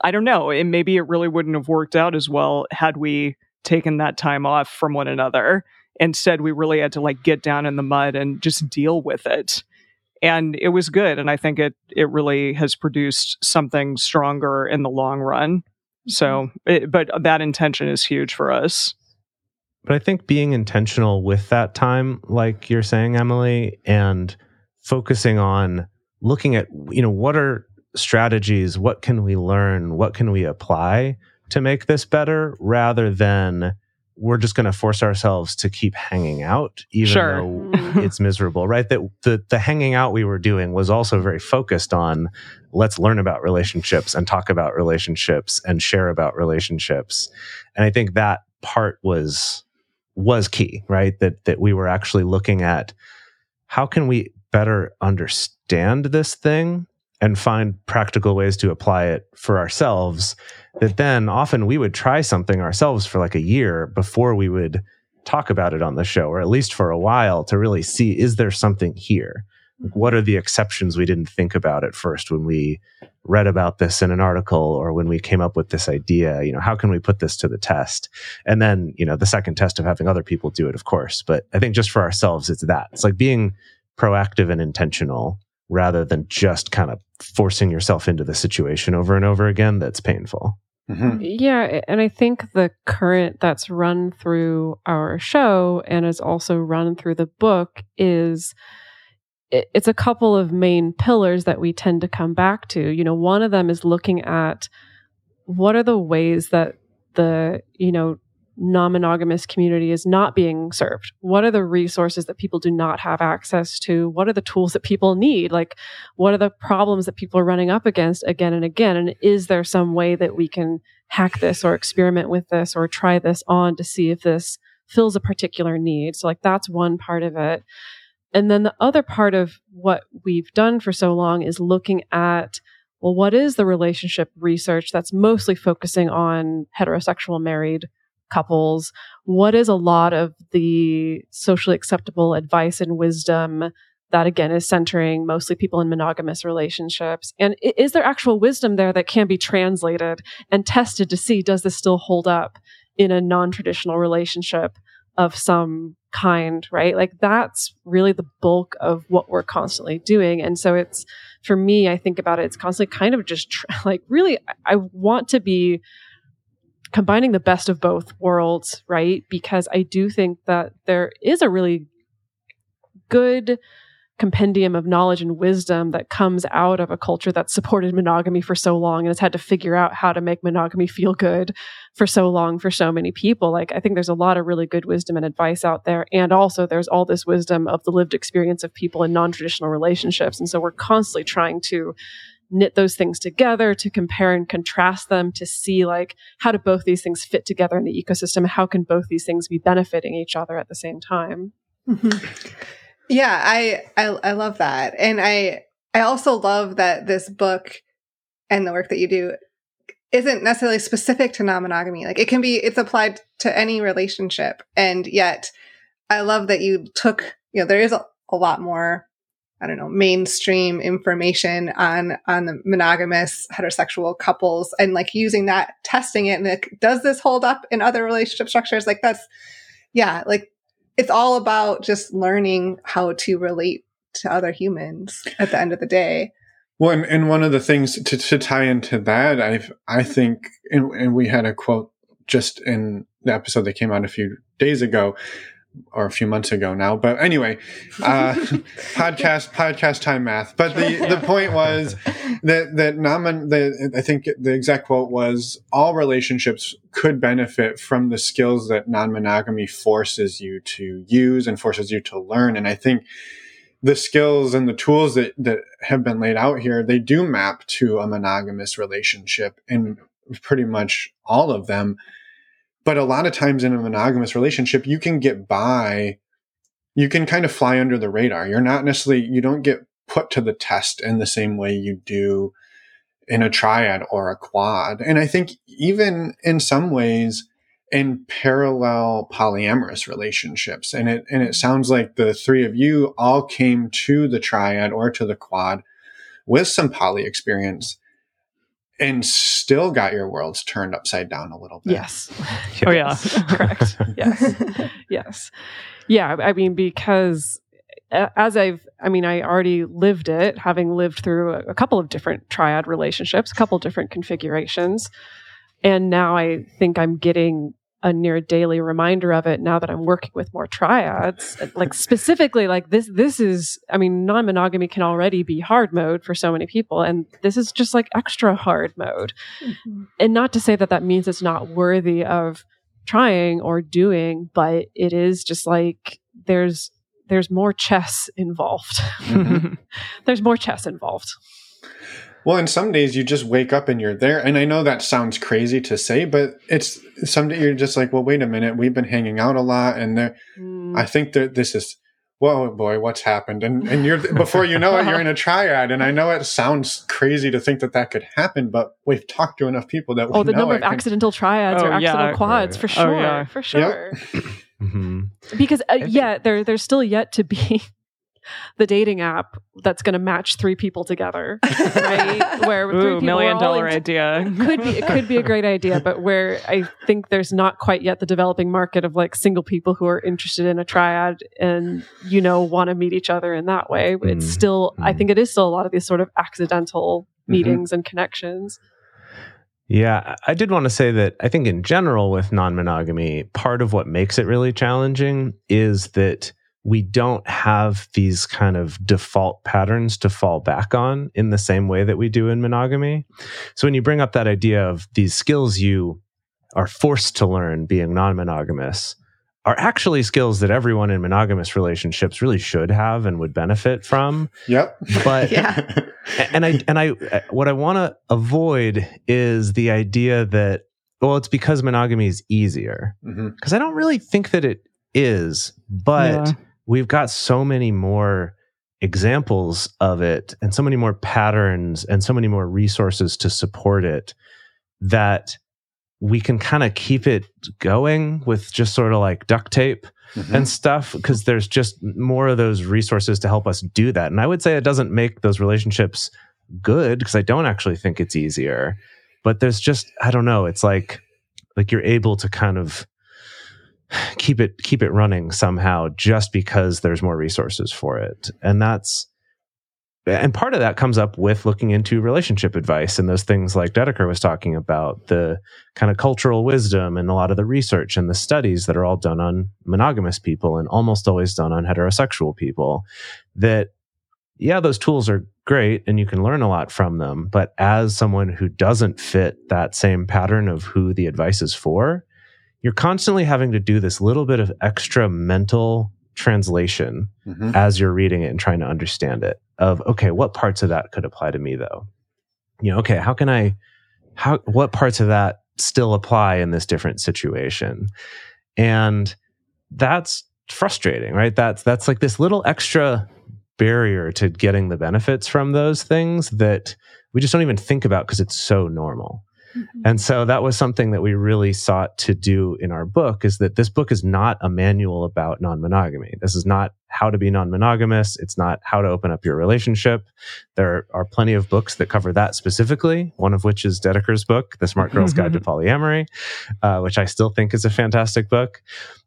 I don't know, and maybe it really wouldn't have worked out as well had we taken that time off from one another. Instead, we really had to like get down in the mud and just deal with it. And it was good. And I think it it really has produced something stronger in the long run. So, it, but that intention is huge for us. But I think being intentional with that time, like you're saying, Emily, and focusing on looking at, you know, what are strategies, what can we learn, what can we apply to make this better, rather than we're just going to force ourselves to keep hanging out, even sure. though it's miserable, right? That the, the hanging out we were doing was also very focused on, let's learn about relationships and talk about relationships and share about relationships. And I think that part was was key, right? That that we were actually looking at, how can we better understand this thing and find practical ways to apply it for ourselves, that then often we would try something ourselves for like a year before we would talk about it on the show, or at least for a while, to really see, is there something here? Like, what are the exceptions we didn't think about at first when we read about this in an article or when we came up with this idea? You know, how can we put this to the test? And then, you know, the second test of having other people do it, of course. But I think just for ourselves, it's that. It's like being proactive and intentional rather than just kind of forcing yourself into the situation over and over again. That's painful. Mm-hmm. Yeah. And I think the current that's run through our show and is also run through the book is it's a couple of main pillars that we tend to come back to. You know, one of them is looking at what are the ways that the, you know, non-monogamous community is not being served. What are the resources that people do not have access to? What are the tools that people need? Like, what are the problems that people are running up against again and again? And is there some way that we can hack this or experiment with this or try this on to see if this fills a particular need? So like, that's one part of it. And then the other part of what we've done for so long is looking at, well, what is the relationship research that's mostly focusing on heterosexual married couples, what is a lot of the socially acceptable advice and wisdom that, again, is centering mostly people in monogamous relationships? And is there actual wisdom there that can be translated and tested to see, does this still hold up in a non-traditional relationship of some kind, right? Like, that's really the bulk of what we're constantly doing. And so it's, for me, I think about it, it's constantly kind of just tr- like, really, I-, I want to be combining the best of both worlds, right? Because I do think that there is a really good compendium of knowledge and wisdom that comes out of a culture that supported monogamy for so long and has had to figure out how to make monogamy feel good for so long for so many people. Like, I think there's a lot of really good wisdom and advice out there. And also there's all this wisdom of the lived experience of people in non-traditional relationships. And so we're constantly trying to knit those things together, to compare and contrast them, to see, like, how do both these things fit together in the ecosystem? How can both these things be benefiting each other at the same time? Mm-hmm. Yeah, I, I I love that. And I I also love that this book and the work that you do isn't necessarily specific to non-monogamy. Like, it can be, it's applied to any relationship. And yet I love that you took, you know, there is a, a lot more, I don't know, mainstream information on, on the monogamous heterosexual couples, and like using that, testing it. And like, does this hold up in other relationship structures? Like, that's, yeah, like, it's all about just learning how to relate to other humans at the end of the day. Well, and, and one of the things to, to tie into that, I've, I think, and, and we had a quote just in the episode that came out a few days ago or a few months ago now, but anyway, uh, podcast, podcast time math. But the, the point was that, that non, the, I think the exact quote was, all relationships could benefit from the skills that non-monogamy forces you to use and forces you to learn. And I think the skills and the tools that, that have been laid out here, they do map to a monogamous relationship in pretty much all of them. But a lot of times in a monogamous relationship, you can get by, you can kind of fly under the radar. You're not necessarily, you don't get put to the test in the same way you do in a triad or a quad. And I think even in some ways in parallel polyamorous relationships, and it, and it sounds like the three of you all came to the triad or to the quad with some poly experience and still got your worlds turned upside down a little bit. Yes. yes. Oh, yeah. Correct. Yes. Yes. Yeah. I mean, because as I've, I mean, I already lived it, having lived through a, a couple of different triad relationships, a couple different configurations. And now I think I'm getting a near daily reminder of it now that I'm working with more triads, like specifically like this, this is, I mean, non-monogamy can already be hard mode for so many people. And this is just like extra hard mode. Mm-hmm. And not to say that that means it's not worthy of trying or doing, but it is just like, there's, there's more chess involved. Mm-hmm. There's more chess involved. Well, and some days you just wake up and you're there. And I know that sounds crazy to say, but it's someday you're just like, well, wait a minute, we've been hanging out a lot. And there, mm. I think that this is, whoa, boy, what's happened? And and you're before you know it, you're in a triad. And I know it sounds crazy to think that that could happen, but we've talked to enough people that we know. Oh, the know number of can... accidental triads oh, or accidental yeah, quads, right. for sure, oh, yeah. for sure. Yep. Mm-hmm. Because uh, yeah, there, there's still yet to be the dating app that's going to match three people together, right? Where Ooh, three people million dollar into, idea could be it could be a great idea, but where I think there's not quite yet the developing market of like single people who are interested in a triad and, you know, want to meet each other in that way. Mm. It's still, mm. I think it is still a lot of these sort of accidental meetings mm-hmm. and connections. Yeah, I did want to say that I think in general with non-monogamy, part of what makes it really challenging is that we don't have these kind of default patterns to fall back on in the same way that we do in monogamy. So when you bring up that idea of these skills you are forced to learn being non-monogamous are actually skills that everyone in monogamous relationships really should have and would benefit from. Yep. But yeah. and I and I what I want to avoid is the idea that, well, it's because monogamy is easier. Because mm-hmm. I don't really think that it is, but yeah. We've got so many more examples of it and so many more patterns and so many more resources to support it that we can kind of keep it going with just sort of like duct tape mm-hmm. and stuff, because there's just more of those resources to help us do that. And I would say it doesn't make those relationships good, because I don't actually think it's easier. But there's just, I don't know, it's like like you're able to kind of keep it keep it running somehow just because there's more resources for it. And that's and part of that comes up with looking into relationship advice and those things like Dedeker was talking about, the kind of cultural wisdom and a lot of the research and the studies that are all done on monogamous people and almost always done on heterosexual people. That, yeah, those tools are great and you can learn a lot from them. But as someone who doesn't fit that same pattern of who the advice is for, you're constantly having to do this little bit of extra mental translation mm-hmm. as you're reading it and trying to understand it of, okay, what parts of that could apply to me though? You know, okay, how can I, how, what parts of that still apply in this different situation? And that's frustrating, right? That's, that's like this little extra barrier to getting the benefits from those things that we just don't even think about because it's so normal. And so that was something that we really sought to do in our book, is that this book is not a manual about non-monogamy. This is not how to be non-monogamous. It's not how to open up your relationship. There are plenty of books that cover that specifically, one of which is Dedeker's book, The Smart Girl's Guide to Polyamory, uh, which I still think is a fantastic book.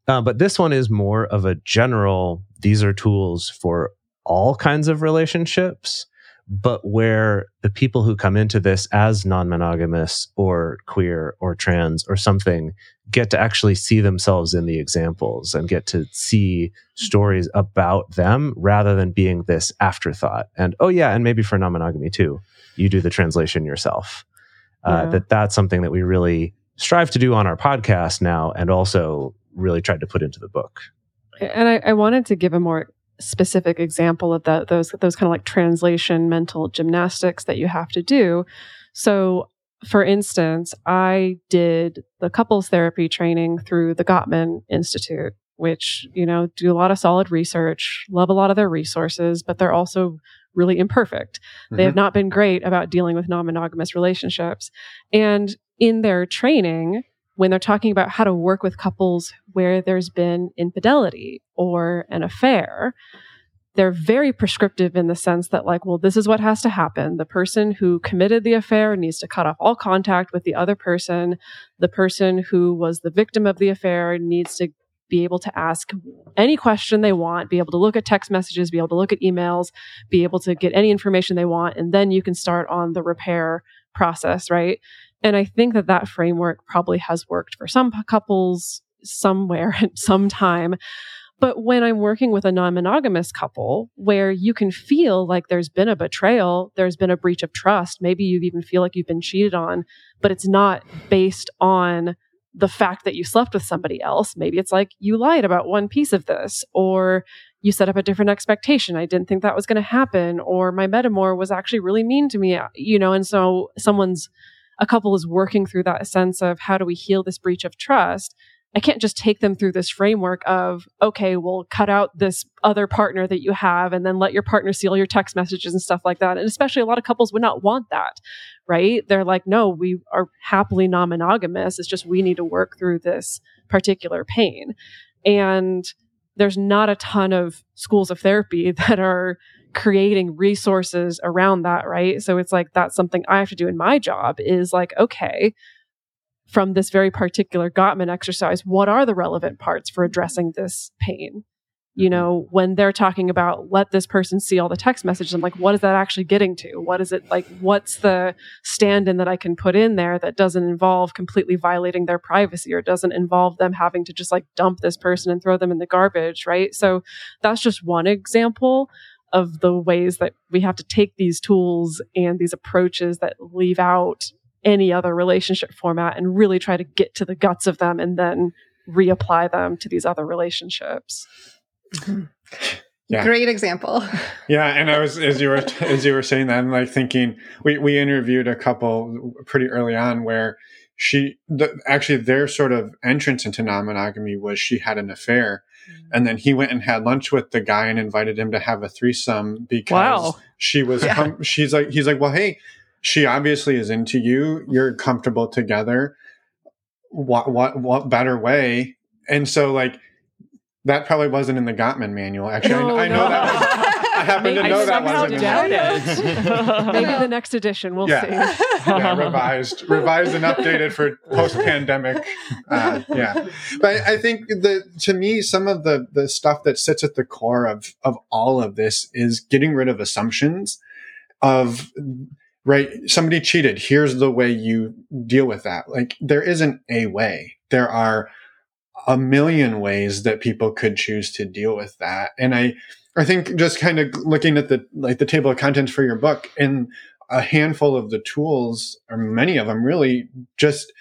Uh, but this one is more of a general, these are tools for all kinds of relationships, but where the people who come into this as non-monogamous or queer or trans or something get to actually see themselves in the examples and get to see stories about them rather than being this afterthought. And, oh yeah, and maybe for non-monogamy too, you do the translation yourself. Uh, yeah. That that's something that we really strive to do on our podcast now and also really tried to put into the book. And I, I wanted to give a more specific example of that, those those kind of like translation mental gymnastics that you have to do. So for instance, I did the couples therapy training through the Gottman Institute, which, you know, do a lot of solid research, love a lot of their resources, but they're also really imperfect. Mm-hmm. They have not been great about dealing with non-monogamous relationships. And in their training, when they're talking about how to work with couples where there's been infidelity or an affair, they're very prescriptive in the sense that, like, well, this is what has to happen. The person who committed the affair needs to cut off all contact with the other person. The person who was the victim of the affair needs to be able to ask any question they want, be able to look at text messages, be able to look at emails, be able to get any information they want, and then you can start on the repair process, right? And I think that that framework probably has worked for some couples somewhere at some time. But when I'm working with a non-monogamous couple where you can feel like there's been a betrayal, there's been a breach of trust, maybe you even feel like you've been cheated on, but it's not based on the fact that you slept with somebody else. Maybe it's like you lied about one piece of this, or you set up a different expectation. I didn't think that was going to happen, or my metamor was actually really mean to me, you know, and so someone's a couple is working through that sense of how do we heal this breach of trust. I can't just take them through this framework of, okay, we'll cut out this other partner that you have and then let your partner seal your text messages and stuff like that. And especially a lot of couples would not want that, right? They're like, no, we are happily non-monogamous. It's just we need to work through this particular pain. And there's not a ton of schools of therapy that are creating resources around that, right? So it's like, that's something I have to do in my job is like, okay, from this very particular Gottman exercise, what are the relevant parts for addressing this pain? You know, when they're talking about let this person see all the text messages, I'm like, what is that actually getting to? What is it like? What's the stand-in that I can put in there that doesn't involve completely violating their privacy or doesn't involve them having to just like dump this person and throw them in the garbage, right? So that's just one example of the ways that we have to take these tools and these approaches that leave out any other relationship format and really try to get to the guts of them and then reapply them to these other relationships. Mm-hmm. Yeah. Great example. Yeah, and I was as you were as you were saying that, I'm like thinking we we interviewed a couple pretty early on where she the, actually their sort of entrance into non-monogamy was she had an affair. And then he went and had lunch with the guy and invited him to have a threesome because wow. she was, yeah. com- she's like, he's like, well, hey, she obviously is into you. You're comfortable together. what, what, what better way? And so like, that probably wasn't in the Gottman manual. Actually, no, I, I no. know that was, I happen to know I that wasn't doubt it. Maybe the next edition, we'll yeah. see. Yeah, revised, revised and updated for post-pandemic. Uh, yeah, but I think the to me, some of the the stuff that sits at the core of of all of this is getting rid of assumptions of right. Somebody cheated. Here's the way you deal with that. Like there isn't a way. There are a million ways that people could choose to deal with that. And I, I think just kind of looking at the, like the table of contents for your book and a handful of the tools or many of them really just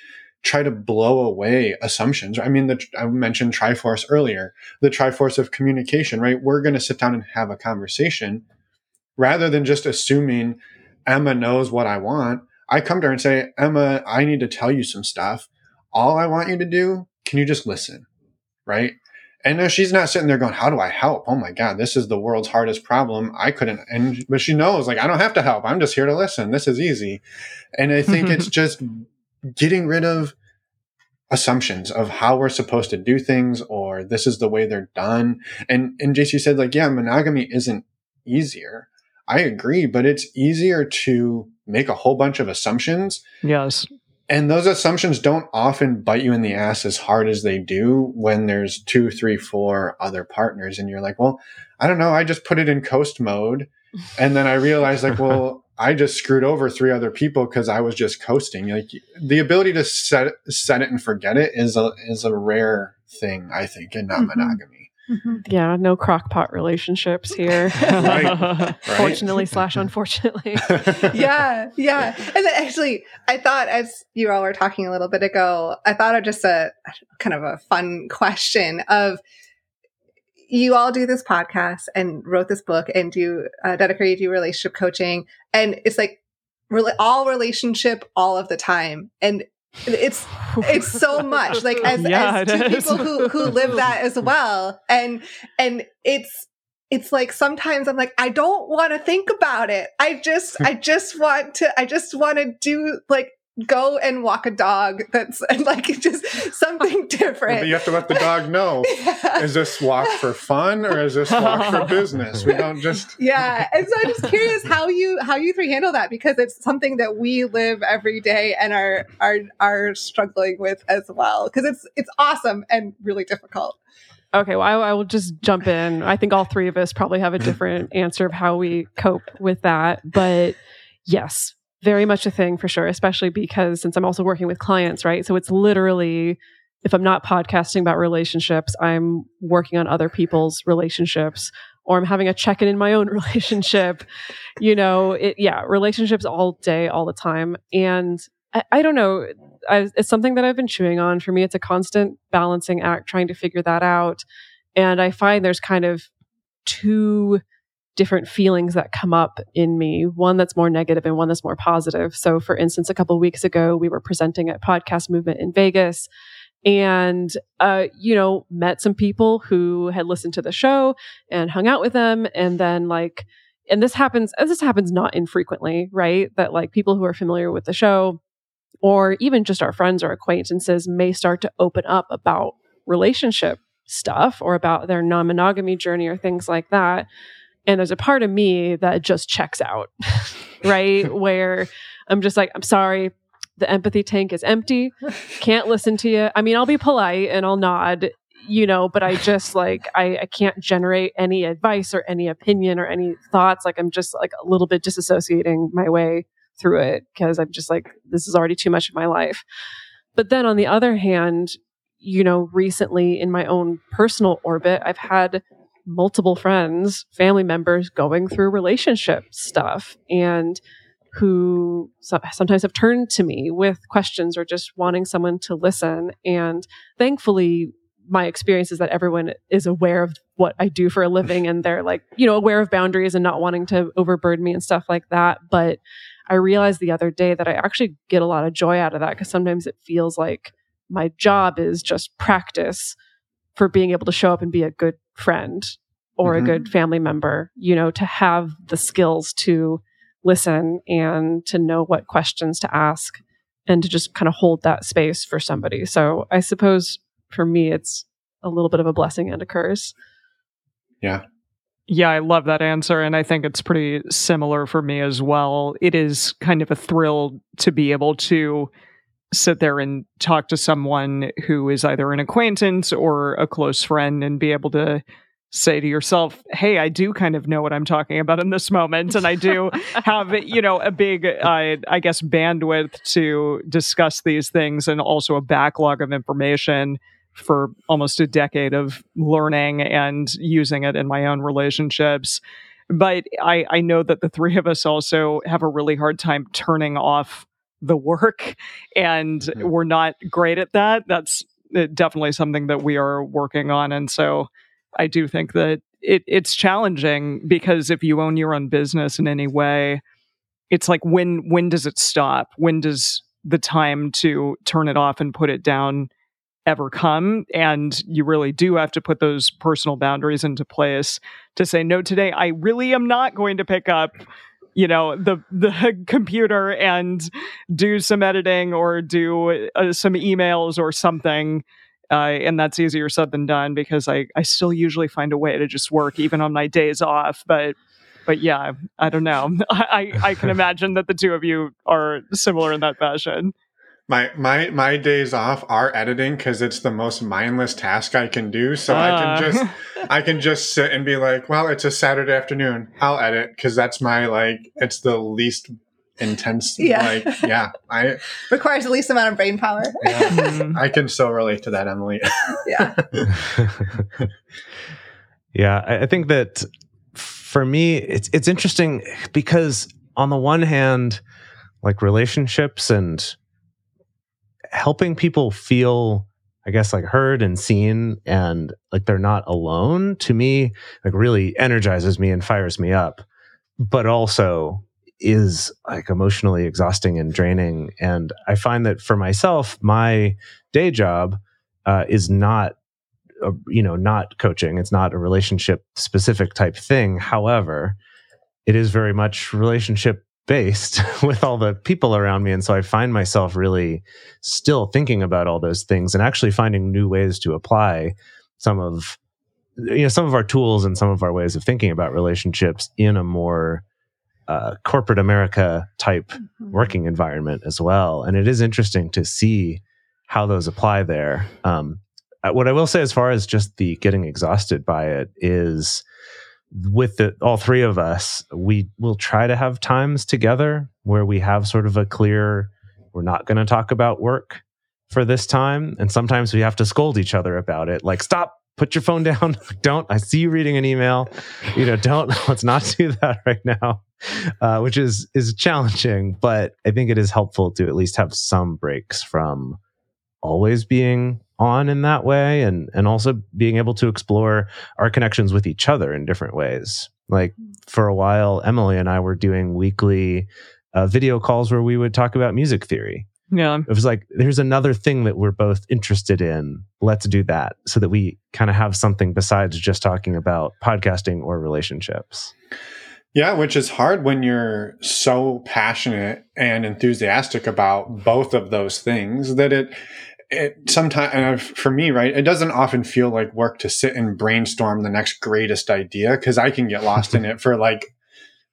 try to blow away assumptions. I mean, the, I mentioned Triforce earlier, the Triforce of communication, right? We're going to sit down and have a conversation rather than just assuming Emma knows what I want. I come to her and say, Emma, I need to tell you some stuff. All I want you to do, can you just listen? Right. And no, she's not sitting there going, how do I help? Oh my God, this is the world's hardest problem. I couldn't. And, but she knows like, I don't have to help. I'm just here to listen. This is easy. And I think it's just getting rid of assumptions of how we're supposed to do things, or this is the way they're done. And, and J C said like, yeah, monogamy isn't easier. I agree, but it's easier to make a whole bunch of assumptions. Yes. And those assumptions don't often bite you in the ass as hard as they do when there's two, three, four other partners. And you're like, well, I don't know. I just put it in coast mode. And then I realized like, well, I just screwed over three other people because I was just coasting. Like the ability to set, set it and forget it is a, is a rare thing, I think, in non-monogamy. Mm-hmm. Yeah. No crockpot relationships here. right, right. Fortunately slash unfortunately. yeah. Yeah. And actually I thought as you all were talking a little bit ago, I thought of just a kind of a fun question of you all do this podcast and wrote this book and do uh, Dedeker, you do relationship coaching. And it's like re- all relationship all of the time. And It's it's so much like as, yeah, as two people who, who live that as well. And and it's it's like sometimes I'm like, I don't want to think about it. I just I just want to I just want to do like go and walk a dog. That's like just something different. But you have to let the dog know. yeah. Is this walk for fun or is this walk for business? We don't just yeah. And so I'm just curious how you how you three handle that because it's something that we live every day and are are are struggling with as well because it's it's awesome and really difficult. Okay, well, I, I will just jump in. I think all three of us probably have a different answer of how we cope with that, but yes. Very much a thing for sure, especially because since I'm also working with clients, right? So it's literally, if I'm not podcasting about relationships, I'm working on other people's relationships or I'm having a check-in in my own relationship, you know, it, yeah, relationships all day, all the time. And I, I don't know, I, it's something that I've been chewing on. For me, it's a constant balancing act, trying to figure that out. And I find there's kind of two different feelings that come up in me, one that's more negative and one that's more positive. So for instance, a couple of weeks ago, we were presenting at Podcast Movement in Vegas and, uh, you know, met some people who had listened to the show and hung out with them. And then like, and this happens, this happens not infrequently, right? That like people who are familiar with the show or even just our friends or acquaintances may start to open up about relationship stuff or about their non-monogamy journey or things like that. And there's a part of me that just checks out, right? Where I'm just like, I'm sorry, the empathy tank is empty. Can't listen to you. I mean, I'll be polite and I'll nod, you know, but I just like, I, I can't generate any advice or any opinion or any thoughts. Like I'm just like a little bit disassociating my way through it because I'm just like, this is already too much of my life. But then on the other hand, you know, recently in my own personal orbit, I've had multiple friends, family members going through relationship stuff and who so- sometimes have turned to me with questions or just wanting someone to listen. And thankfully, my experience is that everyone is aware of what I do for a living and they're like, you know, aware of boundaries and not wanting to overburden me and stuff like that. But I realized the other day that I actually get a lot of joy out of that because sometimes it feels like my job is just practice for being able to show up and be a good friend or mm-hmm. a good family member, you know, to have the skills to listen and to know what questions to ask and to just kind of hold that space for somebody. So I suppose for me, it's a little bit of a blessing and a curse. Yeah. Yeah, I love that answer. And I think it's pretty similar for me as well. It is kind of a thrill to be able to sit there and talk to someone who is either an acquaintance or a close friend and be able to say to yourself, hey, I do kind of know what I'm talking about in this moment. And I do have, you know, a big, uh, I guess, bandwidth to discuss these things, and also a backlog of information for almost a decade of learning and using it in my own relationships. But I, I know that the three of us also have a really hard time turning off the work, and yeah. we're not great at that. That's definitely something that we are working on. And so I do think that it, it's challenging, because if you own your own business in any way, it's like, when when does it stop? When does the time to turn it off and put it down ever come? And you really do have to put those personal boundaries into place to say, no, today I really am not going to pick up, you know, the the computer and do some editing or do uh, some emails or something. Uh, and that's easier said than done, because I, I still usually find a way to just work even on my days off. But but yeah, I don't know. I, I, I can imagine that the two of you are similar in that fashion. My my my days off are editing, because it's the most mindless task I can do. So uh. I can just I can just sit and be like, well, it's a Saturday afternoon, I'll edit, because that's my, like, it's the least intense. Yeah. Like, yeah, I requires the least amount of brain power. Yeah, I can so relate to that, Emily. Yeah. Yeah, I, I think that for me, it's it's interesting, because on the one hand, like, relationships and helping people feel, I guess, like, heard and seen and like they're not alone, to me, like, really energizes me and fires me up, but also is like emotionally exhausting and draining. And I find that for myself, my day job uh, is not, a, you know, not coaching. It's not a relationship specific type thing. However, it is very much relationship based with all the people around me. And so I find myself really still thinking about all those things and actually finding new ways to apply some of, you know, some of our tools and some of our ways of thinking about relationships in a more uh, corporate America type mm-hmm. working environment as well. And it is interesting to see how those apply there. Um, what I will say as far as just the getting exhausted by it is, with the, all three of us, we will try to have times together where we have sort of a clear, we're not going to talk about work for this time. And sometimes we have to scold each other about it. Like, stop, put your phone down. Don't, I see you reading an email. You know, don't, let's not do that right now, uh, which is, is challenging. But I think it is helpful to at least have some breaks from always being on in that way, and and also being able to explore our connections with each other in different ways. Like, for a while, Emily and I were doing weekly uh, video calls where we would talk about music theory. Yeah. It was like, there's another thing that we're both interested in. Let's do that, so that we kind of have something besides just talking about podcasting or relationships. Yeah, which is hard when you're so passionate and enthusiastic about both of those things that it... It sometimes, for me, right, it doesn't often feel like work to sit and brainstorm the next greatest idea, because I can get lost in it for like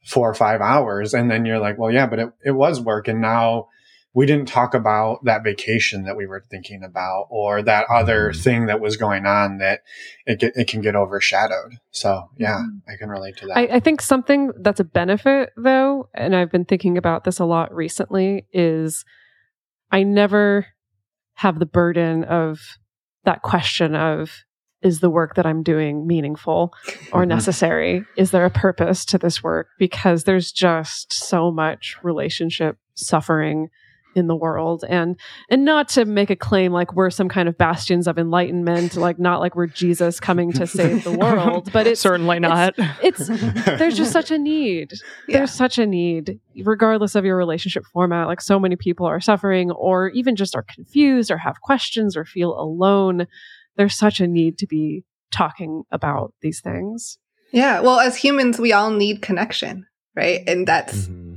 four or five hours. And then you're like, well, yeah, but it, it was work. And now we didn't talk about that vacation that we were thinking about, or that other thing that was going on, that it, get, it can get overshadowed. So, yeah, I can relate to that. I, I think something that's a benefit, though, and I've been thinking about this a lot recently, is I never... have the burden of that question of, is the work that I'm doing meaningful or necessary? Is there a purpose to this work? Because there's just so much relationship suffering in the world. And and not to make a claim like we're some kind of bastions of enlightenment, like not like we're Jesus coming to save the world, but it's certainly not. It's, it's there's just such a need. Yeah. There's such a need, regardless of your relationship format. Like, so many people are suffering, or even just are confused, or have questions, or feel alone. There's such a need to be talking about these things. Yeah. Well, as humans, we all need connection, right? And that's mm-hmm.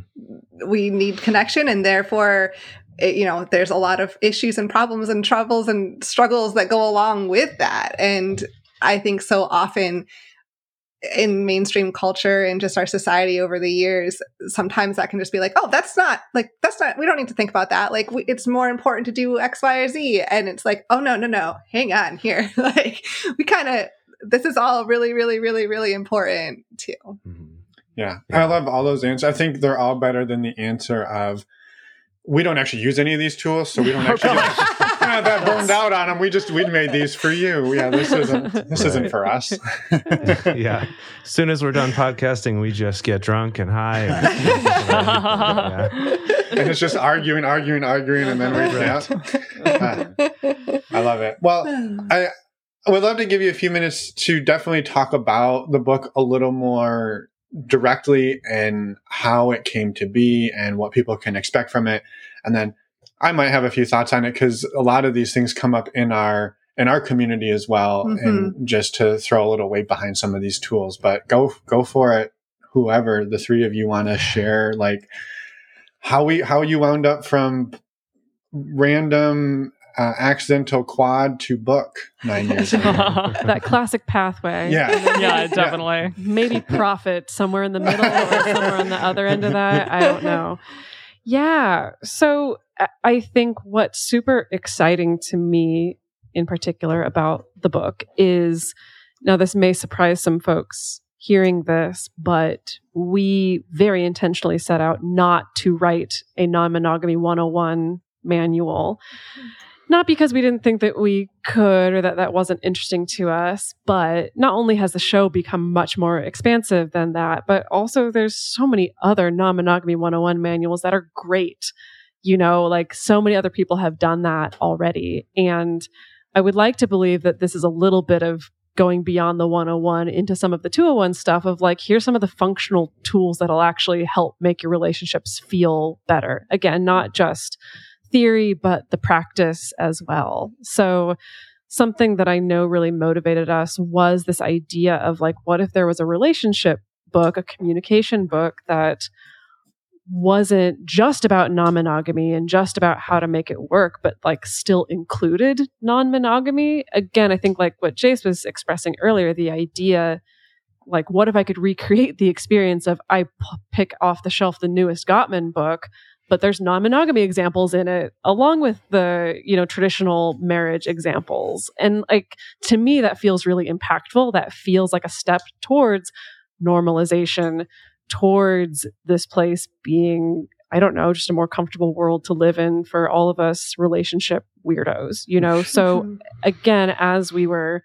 we need connection, and therefore it, you know, there's a lot of issues and problems and troubles and struggles that go along with that. And I think so often in mainstream culture and just our society over the years, sometimes that can just be like, oh, that's not like, that's not, we don't need to think about that. Like we, it's more important to do X, Y, or Z. And it's like, oh no, no, no, hang on here. Like we kind of, this is all really, really, really, really important too. Mm-hmm. Yeah. yeah. I love all those answers. I think they're all better than the answer of, we don't actually use any of these tools. So we don't actually yeah, that burned out on them. We just, we made these for you. Yeah. This isn't, this right. isn't for us. yeah. As soon as we're done podcasting, we just get drunk and high. And, yeah. and it's just arguing, arguing, arguing. And then we, right. yeah. I love it. Well, I, I would love to give you a few minutes to definitely talk about the book a little more directly and how it came to be and what people can expect from it. And then I might have a few thoughts on it because a lot of these things come up in our in our community as well. Mm-hmm. And just to throw a little weight behind some of these tools. But go go for it, whoever, the three of you want to share like how we how you wound up from random Uh, accidental quad to book nine years ago. That classic pathway. Yeah. Then, yeah, definitely. Maybe profit somewhere in the middle or somewhere on the other end of that. I don't know. Yeah. So I think what's super exciting to me in particular about the book is, now this may surprise some folks hearing this, but we very intentionally set out not to write a non-monogamy one oh one manual. Not because we didn't think that we could or that that wasn't interesting to us, but not only has the show become much more expansive than that, but also there's so many other non-monogamy one oh one manuals that are great. You know, like so many other people have done that already. And I would like to believe that this is a little bit of going beyond the one oh one into some of the two oh one stuff of like, here's some of the functional tools that'll actually help make your relationships feel better. Again, not just theory, but the practice as well. So something that I know really motivated us was this idea of like, what if there was a relationship book, a communication book that wasn't just about non-monogamy and just about how to make it work, but like still included non-monogamy. Again, I think like what Jace was expressing earlier, the idea like, what if I could recreate the experience of I p- pick off the shelf the newest Gottman book, but there's non-monogamy examples in it along with the, you know, traditional marriage examples. And like, to me, that feels really impactful. That feels like a step towards normalization, towards this place being, I don't know, just a more comfortable world to live in for all of us relationship weirdos, you know? So again, as we were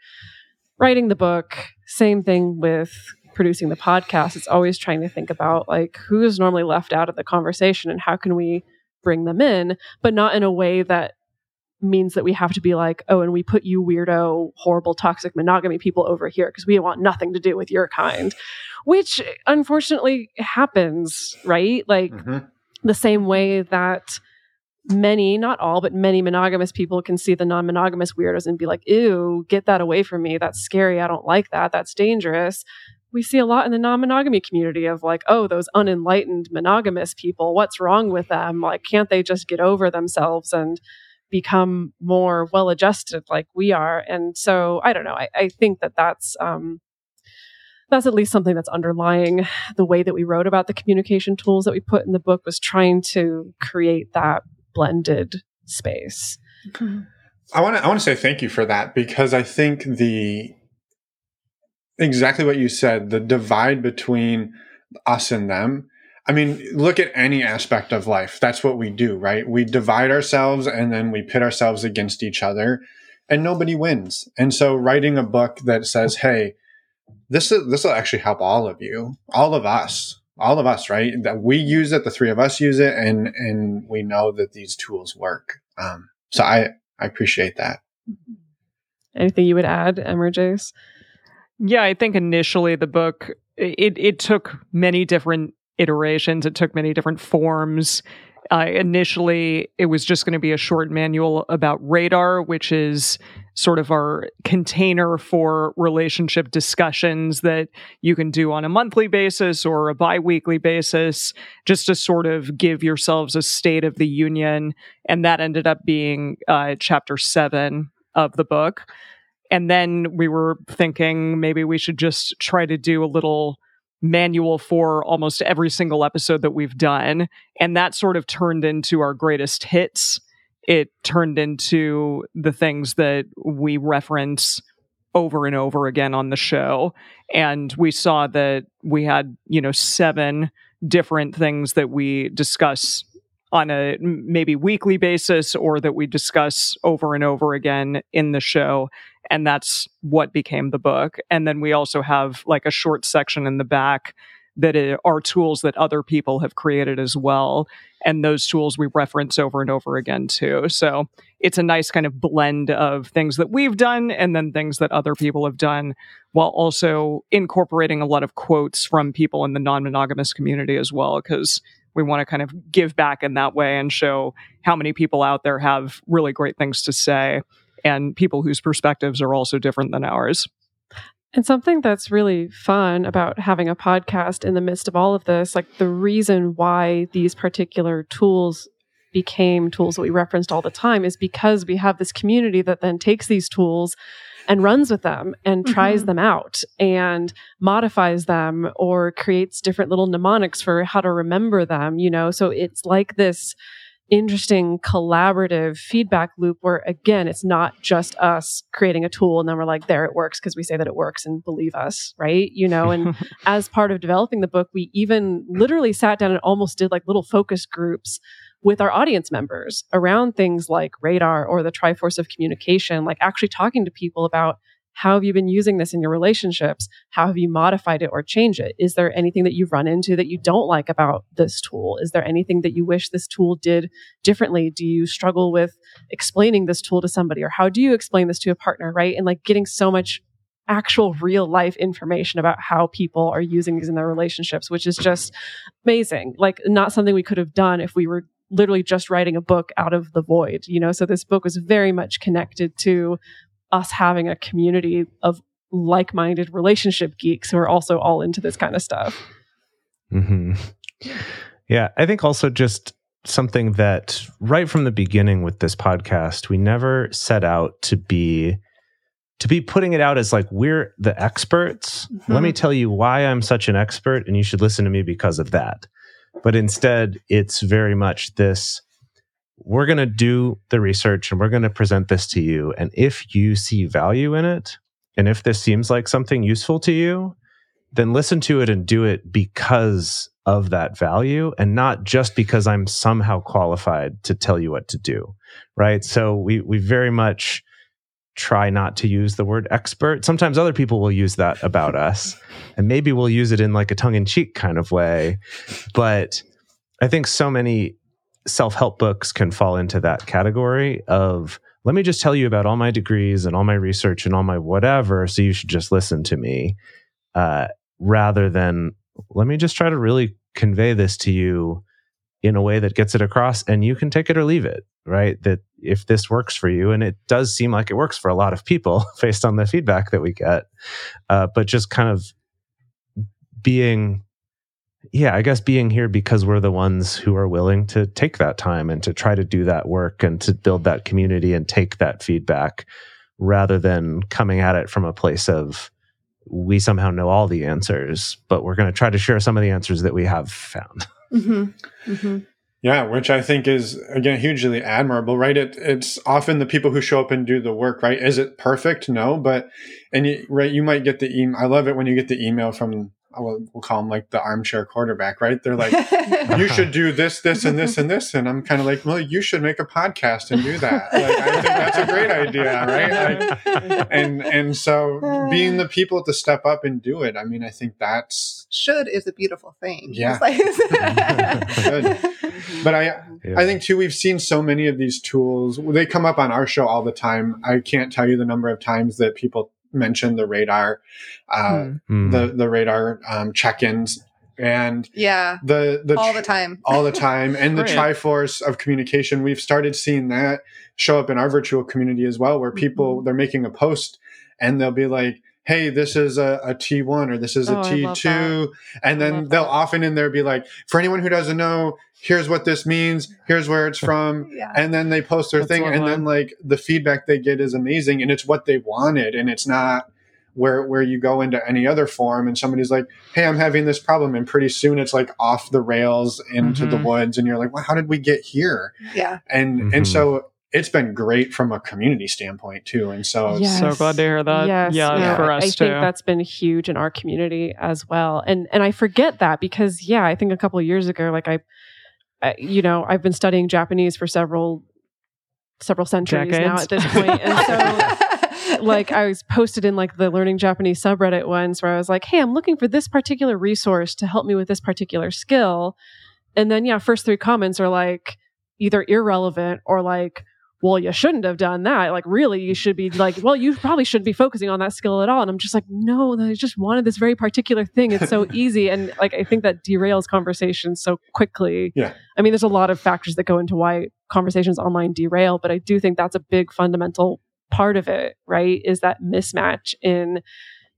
writing the book, same thing with producing the podcast, it's always trying to think about like who is normally left out of the conversation and how can we bring them in, but not in a way that means that we have to be like, oh, and we put you weirdo, horrible, toxic monogamy people over here because we want nothing to do with your kind, which unfortunately happens, right? Like mm-hmm. the same way that many, not all, but many monogamous people can see the non-monogamous weirdos and be like, ew, get that away from me. That's scary. I don't like that. That's dangerous. We see a lot in the non-monogamy community of like, oh, those unenlightened monogamous people, what's wrong with them? Like, can't they just get over themselves and become more well-adjusted like we are? And so, I don't know. I, I think that that's, um, that's at least something that's underlying the way that we wrote about the communication tools that we put in the book, was trying to create that blended space. Mm-hmm. I want to I want to say thank you for that, because I think the... exactly what you said, the divide between us and them. I mean, look at any aspect of life. That's what we do, right? We divide ourselves and then we pit ourselves against each other and nobody wins. And so writing a book that says, hey, this is, this will actually help all of you, all of us, all of us, right? That we use it, the three of us use it, and and we know that these tools work. Um, so I, I appreciate that. Anything you would add, Em or Jace? Yeah, I think initially the book, it, it took many different iterations. It took many different forms. Uh, initially, it was just going to be a short manual about radar, which is sort of our container for relationship discussions that you can do on a monthly basis or a bi-weekly basis, just to sort of give yourselves a state of the union. And that ended up being uh, chapter seven of the book. And then we were thinking maybe we should just try to do a little manual for almost every single episode that we've done. And that sort of turned into our greatest hits. It turned into the things that we reference over and over again on the show. And we saw that we had, you know, seven different things that we discuss on a maybe weekly basis or that we discuss over and over again in the show. And that's what became the book. And then we also have like a short section in the back that are tools that other people have created as well. And those tools we reference over and over again too. So it's a nice kind of blend of things that we've done and then things that other people have done, while also incorporating a lot of quotes from people in the non-monogamous community as well, because we want to kind of give back in that way and show how many people out there have really great things to say and people whose perspectives are also different than ours. And something that's really fun about having a podcast in the midst of all of this, like the reason why these particular tools became tools that we referenced all the time is because we have this community that then takes these tools and runs with them and tries mm-hmm. them out and modifies them or creates different little mnemonics for how to remember them, you know? So it's like this interesting collaborative feedback loop where, again, it's not just us creating a tool and then we're like, there, it works because we say that it works and believe us, right? You know, and as part of developing the book, we even literally sat down and almost did like little focus groups with our audience members around things like radar or the Triforce of Communication, like actually talking to people about how have you been using this in your relationships? How have you modified it or changed it? Is there anything that you've run into that you don't like about this tool? Is there anything that you wish this tool did differently? Do you struggle with explaining this tool to somebody? Or how do you explain this to a partner, right? And like getting so much actual real life information about how people are using these in their relationships, which is just amazing. Like not something we could have done if we were literally just writing a book out of the void, you know? So this book was very much connected to us having a community of like-minded relationship geeks who are also all into this kind of stuff. Mm-hmm. Yeah. I think also just something that right from the beginning with this podcast, we never set out to be, to be putting it out as like, we're the experts. Mm-hmm. Let me tell you why I'm such an expert and you should listen to me because of that. But instead it's very much this, we're going to do the research and we're going to present this to you. And if you see value in it, and if this seems like something useful to you, then listen to it and do it because of that value and not just because I'm somehow qualified to tell you what to do, right? So we we very much try not to use the word expert. Sometimes other people will use that about us and maybe we'll use it in like a tongue-in-cheek kind of way. But I think so many self-help books can fall into that category of, let me just tell you about all my degrees and all my research and all my whatever, so you should just listen to me, uh, rather than, let me just try to really convey this to you in a way that gets it across and you can take it or leave it, right? That if this works for you, and it does seem like it works for a lot of people based on the feedback that we get, uh, but just kind of being... Yeah, I guess being here because we're the ones who are willing to take that time and to try to do that work and to build that community and take that feedback rather than coming at it from a place of we somehow know all the answers, but we're going to try to share some of the answers that we have found. Mm-hmm. Mm-hmm. Yeah, which I think is, again, hugely admirable, right? It, it's often the people who show up and do the work, right? Is it perfect? No, but, and you, right, you might get the email. I love it when you get the email from, we'll call them like the armchair quarterback, right? They're like, you should do this, this, and this, and this. And I'm kind of like, well, you should make a podcast and do that. Like, I think that's a great idea, right? Like, and and so being the people to step up and do it, I mean, I think that's... Should is a beautiful thing. Yeah. Like, but I, yeah. I think too, we've seen so many of these tools. They come up on our show all the time. I can't tell you the number of times that people mentioned the radar, uh, mm. the, the radar um, check-ins and yeah, the, the all the time, all the time, and the Triforce of communication. We've started seeing that show up in our virtual community as well, where people mm-hmm. they're making a post and they'll be like, hey, this is a, a T one or this is a oh, T two. And then they'll that. often in there be like, for anyone who doesn't know, here's what this means. Here's where it's from. Yeah. And then they post their That's thing. And one. then like the feedback they get is amazing, and it's what they wanted. And it's not where, where you go into any other form and somebody's like, hey, I'm having this problem. And pretty soon it's like off the rails into mm-hmm. the woods. And you're like, well, how did we get here? Yeah. And, mm-hmm. and so it's been great from a community standpoint too. And so yes. so glad to hear that. Yes, yeah, yeah. For us I too. I think that's been huge in our community as well. And and I forget that because yeah, I think a couple of years ago, like I, I you know, I've been studying Japanese for several, several centuries Decades. now at this point. And so like I was posted in like the Learning Japanese subreddit once where I was like, hey, I'm looking for this particular resource to help me with this particular skill. And then yeah, first three comments are like either irrelevant or like, well, you shouldn't have done that. Like, really, you should be like, well, you probably shouldn't be focusing on that skill at all. And I'm just like, no, I just wanted this very particular thing. It's so easy. And like, I think that derails conversations so quickly. Yeah. I mean, there's a lot of factors that go into why conversations online derail, but I do think that's a big fundamental part of it, right? Is that mismatch in,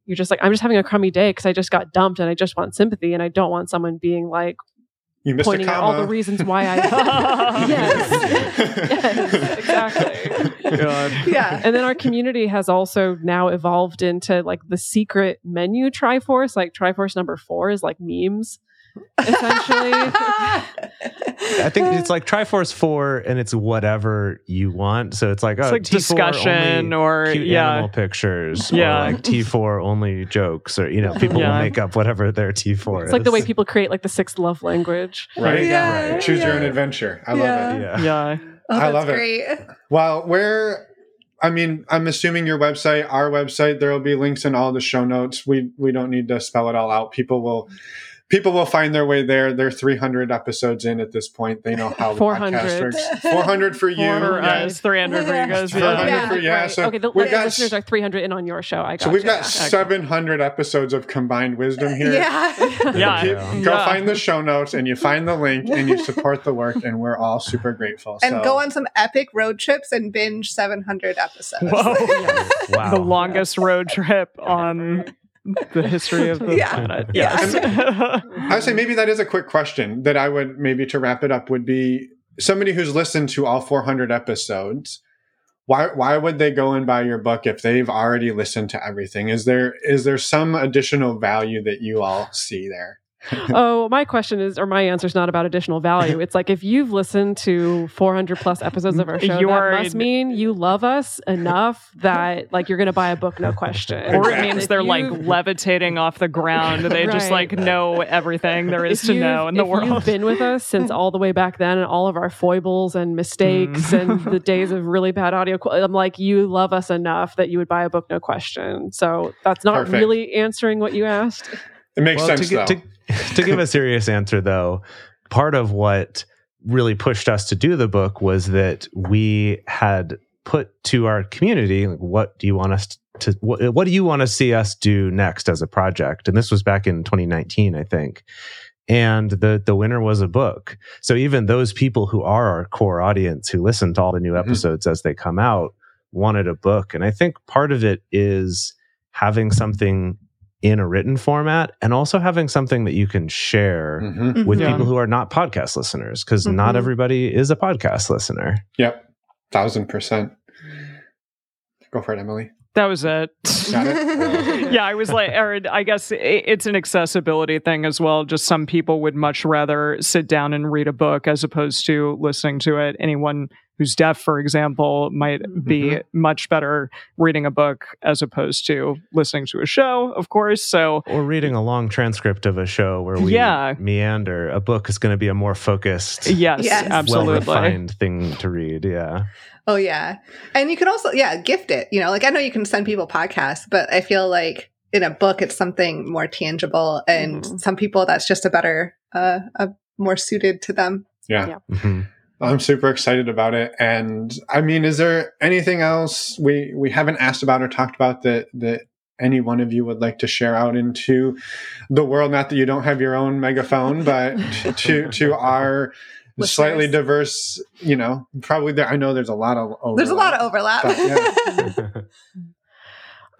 you're just like, I'm just having a crummy day because I just got dumped and I just want sympathy. And I don't want someone being like, You missed pointing a comma. out all the reasons why I... yes. yes, exactly. God. Yeah. And then our community has also now evolved into like the secret menu Triforce. Like Triforce number four is like memes, essentially. I think it's like Triforce four and it's whatever you want. So it's like, it's oh, like T four discussion or cute yeah. animal pictures. Yeah. Or like T four only jokes, or, you know, people yeah. will make up whatever their T four it's is. It's like the way people create like the sixth love language. Right. Yeah. Right. Choose yeah. your own adventure. I yeah. love it. Yeah. yeah. Oh, I love great. it. Well, we're, I mean, I'm assuming your website, our website, there'll be links in all the show notes. We, we don't need to spell it all out. People will, People will find their way there. They're three hundred episodes in at this point. They know how the podcast works. four hundred for you. For yes. us, three hundred for you guys. four hundred yeah. for you. Yeah, right. So okay, the we've got, listeners are three hundred in on your show. I got So we've you. got okay. seven hundred episodes of combined wisdom here. Yeah. yeah. yeah. Go yeah. find the show notes and you find the link and you support the work, and we're all super grateful. And so. go on some epic road trips and binge seven hundred episodes. Whoa. yeah. Wow. The longest road trip on... the history of the yeah. planet. Yes. Yeah. I would say maybe that is a quick question that I would maybe to wrap it up would be somebody who's listened to all four hundred episodes. Why, why would they go and buy your book if they've already listened to everything? Is there, is there some additional value that you all see there? oh, my question is, or my answer is not about additional value. It's like, if you've listened to four hundred plus episodes of our show, you're that must mean you love us enough that like you're going to buy a book, no question. Exactly. Or it means they're like levitating off the ground. They right. just like know everything there is if to know in the if world. You've been with us since all the way back then, and all of our foibles and mistakes mm. and the days of really bad audio quality. I'm like, you love us enough that you would buy a book, no question. So that's not Perfect. really answering what you asked. It makes well, sense to get, though. To, to give a serious answer, though, part of what really pushed us to do the book was that we had put to our community, like, what do you want us to, what, what do you want to see us do next as a project? And this was back in twenty nineteen, I think. And the, the winner was a book. So even those people who are our core audience, who listen to all the new episodes mm-hmm. as they come out, wanted a book. And I think part of it is having something in a written format, and also having something that you can share mm-hmm. with yeah. people who are not podcast listeners, because mm-hmm. not everybody is a podcast listener. Yep. Thousand percent. Go for it, Emily. That was it. Got it? yeah, I was like, or I guess it's an accessibility thing as well. Just some people would much rather sit down and read a book as opposed to listening to it. Anyone who's deaf, for example, might be mm-hmm. much better reading a book as opposed to listening to a show, of course. So, or reading a long transcript of a show where we yeah. meander. A book is going to be a more focused, yes, yes. absolutely, well-refined thing to read. Yeah. Oh, yeah. And you can also, yeah, gift it. You know, like I know you can send people podcasts, but I feel like in a book, it's something more tangible. And mm-hmm. some people, that's just a better, uh, a more suited to them. Yeah. yeah. Mm-hmm. I'm super excited about it. And I mean, is there anything else we, we haven't asked about or talked about that, that any one of you would like to share out into the world, not that you don't have your own megaphone, but to to our listeners. Slightly diverse, you know, probably there, I know there's a lot of overlap. There's a lot of overlap. But, yeah.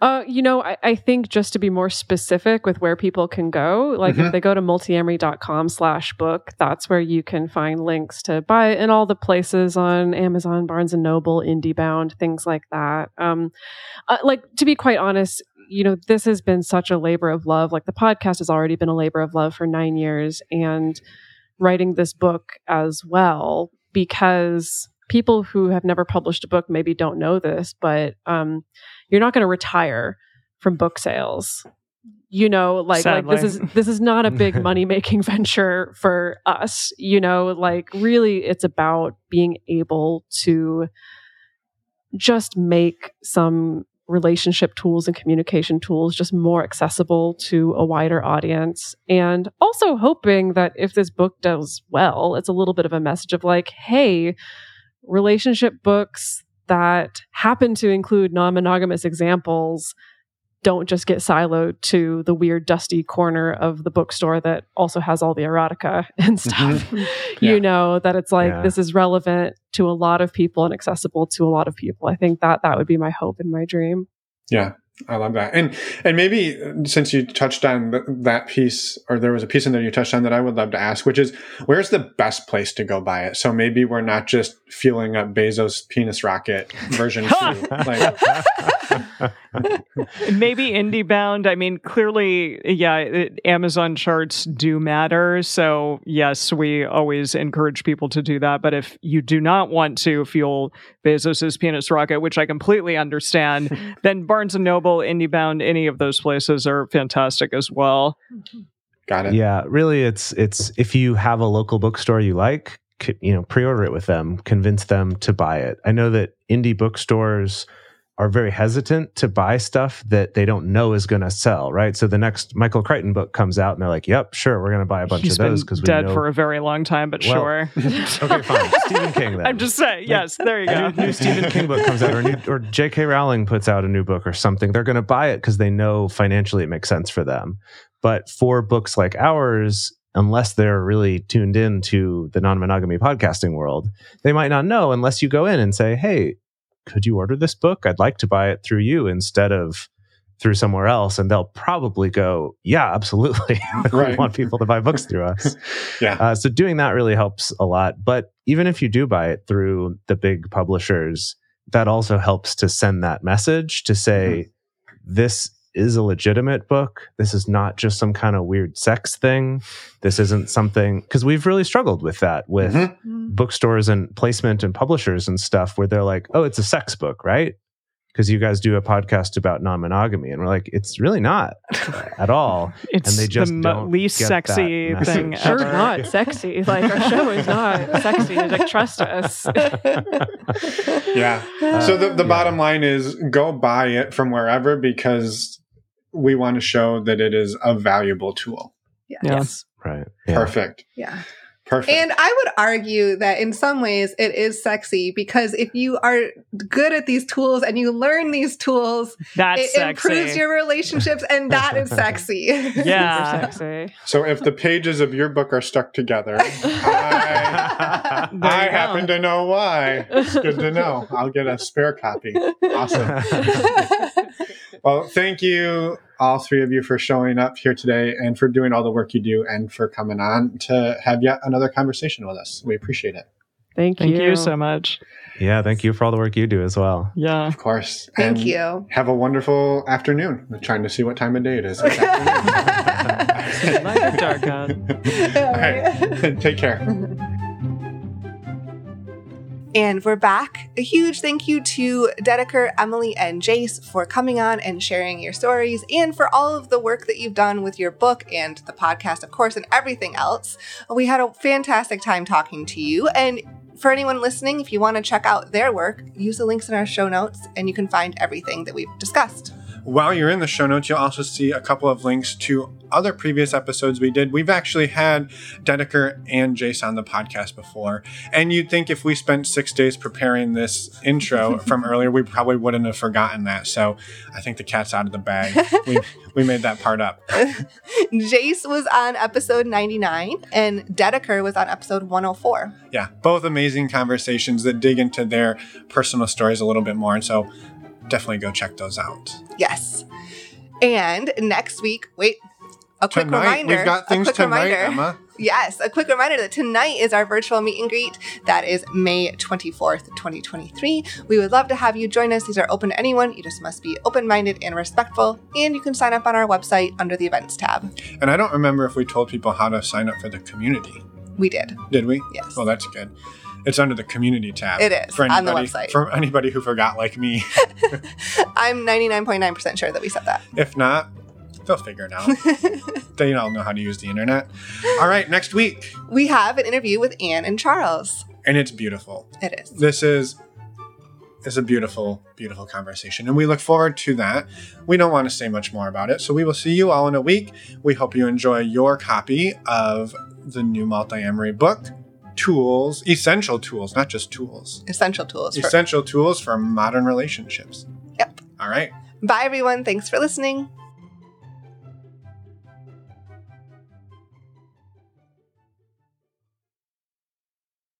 uh, you know, I, I think just to be more specific with where people can go, like mm-hmm. if they go to multiamory.com slash book, that's where you can find links to buy in all the places on Amazon, Barnes and Noble, IndieBound, things like that. Um, uh, like, to be quite honest, you know, this has been such a labor of love. Like, the podcast has already been a labor of love for nine years and writing this book as well, because people who have never published a book maybe don't know this, but um, you're not going to retire from book sales. You know, like, like this is, this is not a big money-making venture for us, you know, like really it's about being able to just make some relationship tools and communication tools just more accessible to a wider audience. And also hoping that if this book does well, it's a little bit of a message of like, hey, relationship books that happen to include non-monogamous examples don't just get siloed to the weird dusty corner of the bookstore that also has all the erotica and stuff. Mm-hmm. Yeah. You know, that it's like, yeah. This is relevant to a lot of people and accessible to a lot of people. I think that that would be my hope and my dream. Yeah. I love that. And, and maybe since you touched on that piece, or there was a piece in there you touched on that I would love to ask, which is where's the best place to go buy it? So maybe we're not just fueling up Bezos penis rocket version two. Like, maybe IndieBound. I mean, clearly, yeah, it, Amazon charts do matter. So yes, we always encourage people to do that. But if you do not want to fuel Bezos's penis rocket, which I completely understand, then Barnes and Noble, IndieBound, any of those places are fantastic as well. Got it. Yeah, really, it's it's if you have a local bookstore you like, you know, pre-order it with them, convince them to buy it. I know that indie bookstores are very hesitant to buy stuff that they don't know is going to sell, right? So the next Michael Crichton book comes out and they're like, yep, sure, we're going to buy a bunch He's of those because we know... He's been dead for a very long time, but well, sure. Okay, fine. Stephen King then. I'm just saying, yes, there you go. New, new Stephen King book comes out or, new, or J K Rowling puts out a new book or something. They're going to buy it because they know financially it makes sense for them. But for books like ours, unless they're really tuned in to the non-monogamy podcasting world, they might not know unless you go in and say, hey, could you order this book? I'd like to buy it through you instead of through somewhere else. And they'll probably go, yeah, absolutely. Right. We want people to buy books through us. Yeah. Uh, so doing that really helps a lot. But even if you do buy it through the big publishers, that also helps to send that message to say, mm-hmm. this is a legitimate book. This is not just some kind of weird sex thing. This isn't something... Because we've really struggled with that with mm-hmm. bookstores and placement and publishers and stuff where they're like, oh, it's a sex book, right? Because you guys do a podcast about non-monogamy. And we're like, it's really not at all. It's and they just the mo- least sexy thing ever. Sure not sexy. Like, our show is not sexy. Like, trust us. Yeah. So the, the yeah. bottom line is go buy it from wherever because... we want to show that it is a valuable tool. Yes. yes. Right. Yeah. Perfect. Yeah. Perfect. And I would argue that in some ways it is sexy because if you are good at these tools and you learn these tools, That's it sexy. improves your relationships and that is sexy. Yeah. Sexy. So if the pages of your book are stuck together, I, I happen to know why. It's good to know. I'll get a spare copy. Awesome. Well, thank you, all three of you, for showing up here today and for doing all the work you do and for coming on to have yet another conversation with us. We appreciate it. Thank, thank you. Thank you so much. Yeah, thank you for all the work you do as well. Yeah. Of course. Thank and you. Have a wonderful afternoon. I'm trying to see what time of day it is. It's afternoon. It's dark on. All right. Take care. And we're back. A huge thank you to Dedeker, Emily, and Jace for coming on and sharing your stories and for all of the work that you've done with your book and the podcast, of course, and everything else. We had a fantastic time talking to you. And for anyone listening, if you want to check out their work, use the links in our show notes and you can find everything that we've discussed. While you're in the show notes, you'll also see a couple of links to other previous episodes we did. We've actually had Dedeker and Jace on the podcast before. And you'd think if we spent six days preparing this intro from earlier, we probably wouldn't have forgotten that. So I think the cat's out of the bag. We, we made that part up. Jace was on episode ninety-nine and Dedeker was on episode one oh four. Yeah, both amazing conversations that dig into their personal stories a little bit more. And so definitely go check those out. Yes. And next week, wait. A quick tonight, reminder. We've got things tonight, reminder, Emma. Yes, a quick reminder that tonight is our virtual meet and greet. That is May twenty-fourth, twenty twenty-three. We would love to have you join us. These are open to anyone. You just must be open-minded and respectful. And you can sign up on our website under the events tab. And I don't remember if we told people how to sign up for the community. We did. Did we? Yes. Oh, that's good. It's under the community tab. It is, for anybody, on the website. For anybody who forgot, like me. I'm ninety-nine point nine percent sure that we said that. If not, they'll figure it out. They all know how to use the internet. All right, next week. We have an interview with Anne and Charles. And it's beautiful. It is. This is, is a beautiful, beautiful conversation. And we look forward to that. We don't want to say much more about it. So we will see you all in a week. We hope you enjoy your copy of the new Multiamory book, Tools, Essential Tools, not just tools. Essential Tools. Essential for- Tools for Modern Relationships. Yep. All right. Bye, everyone. Thanks for listening.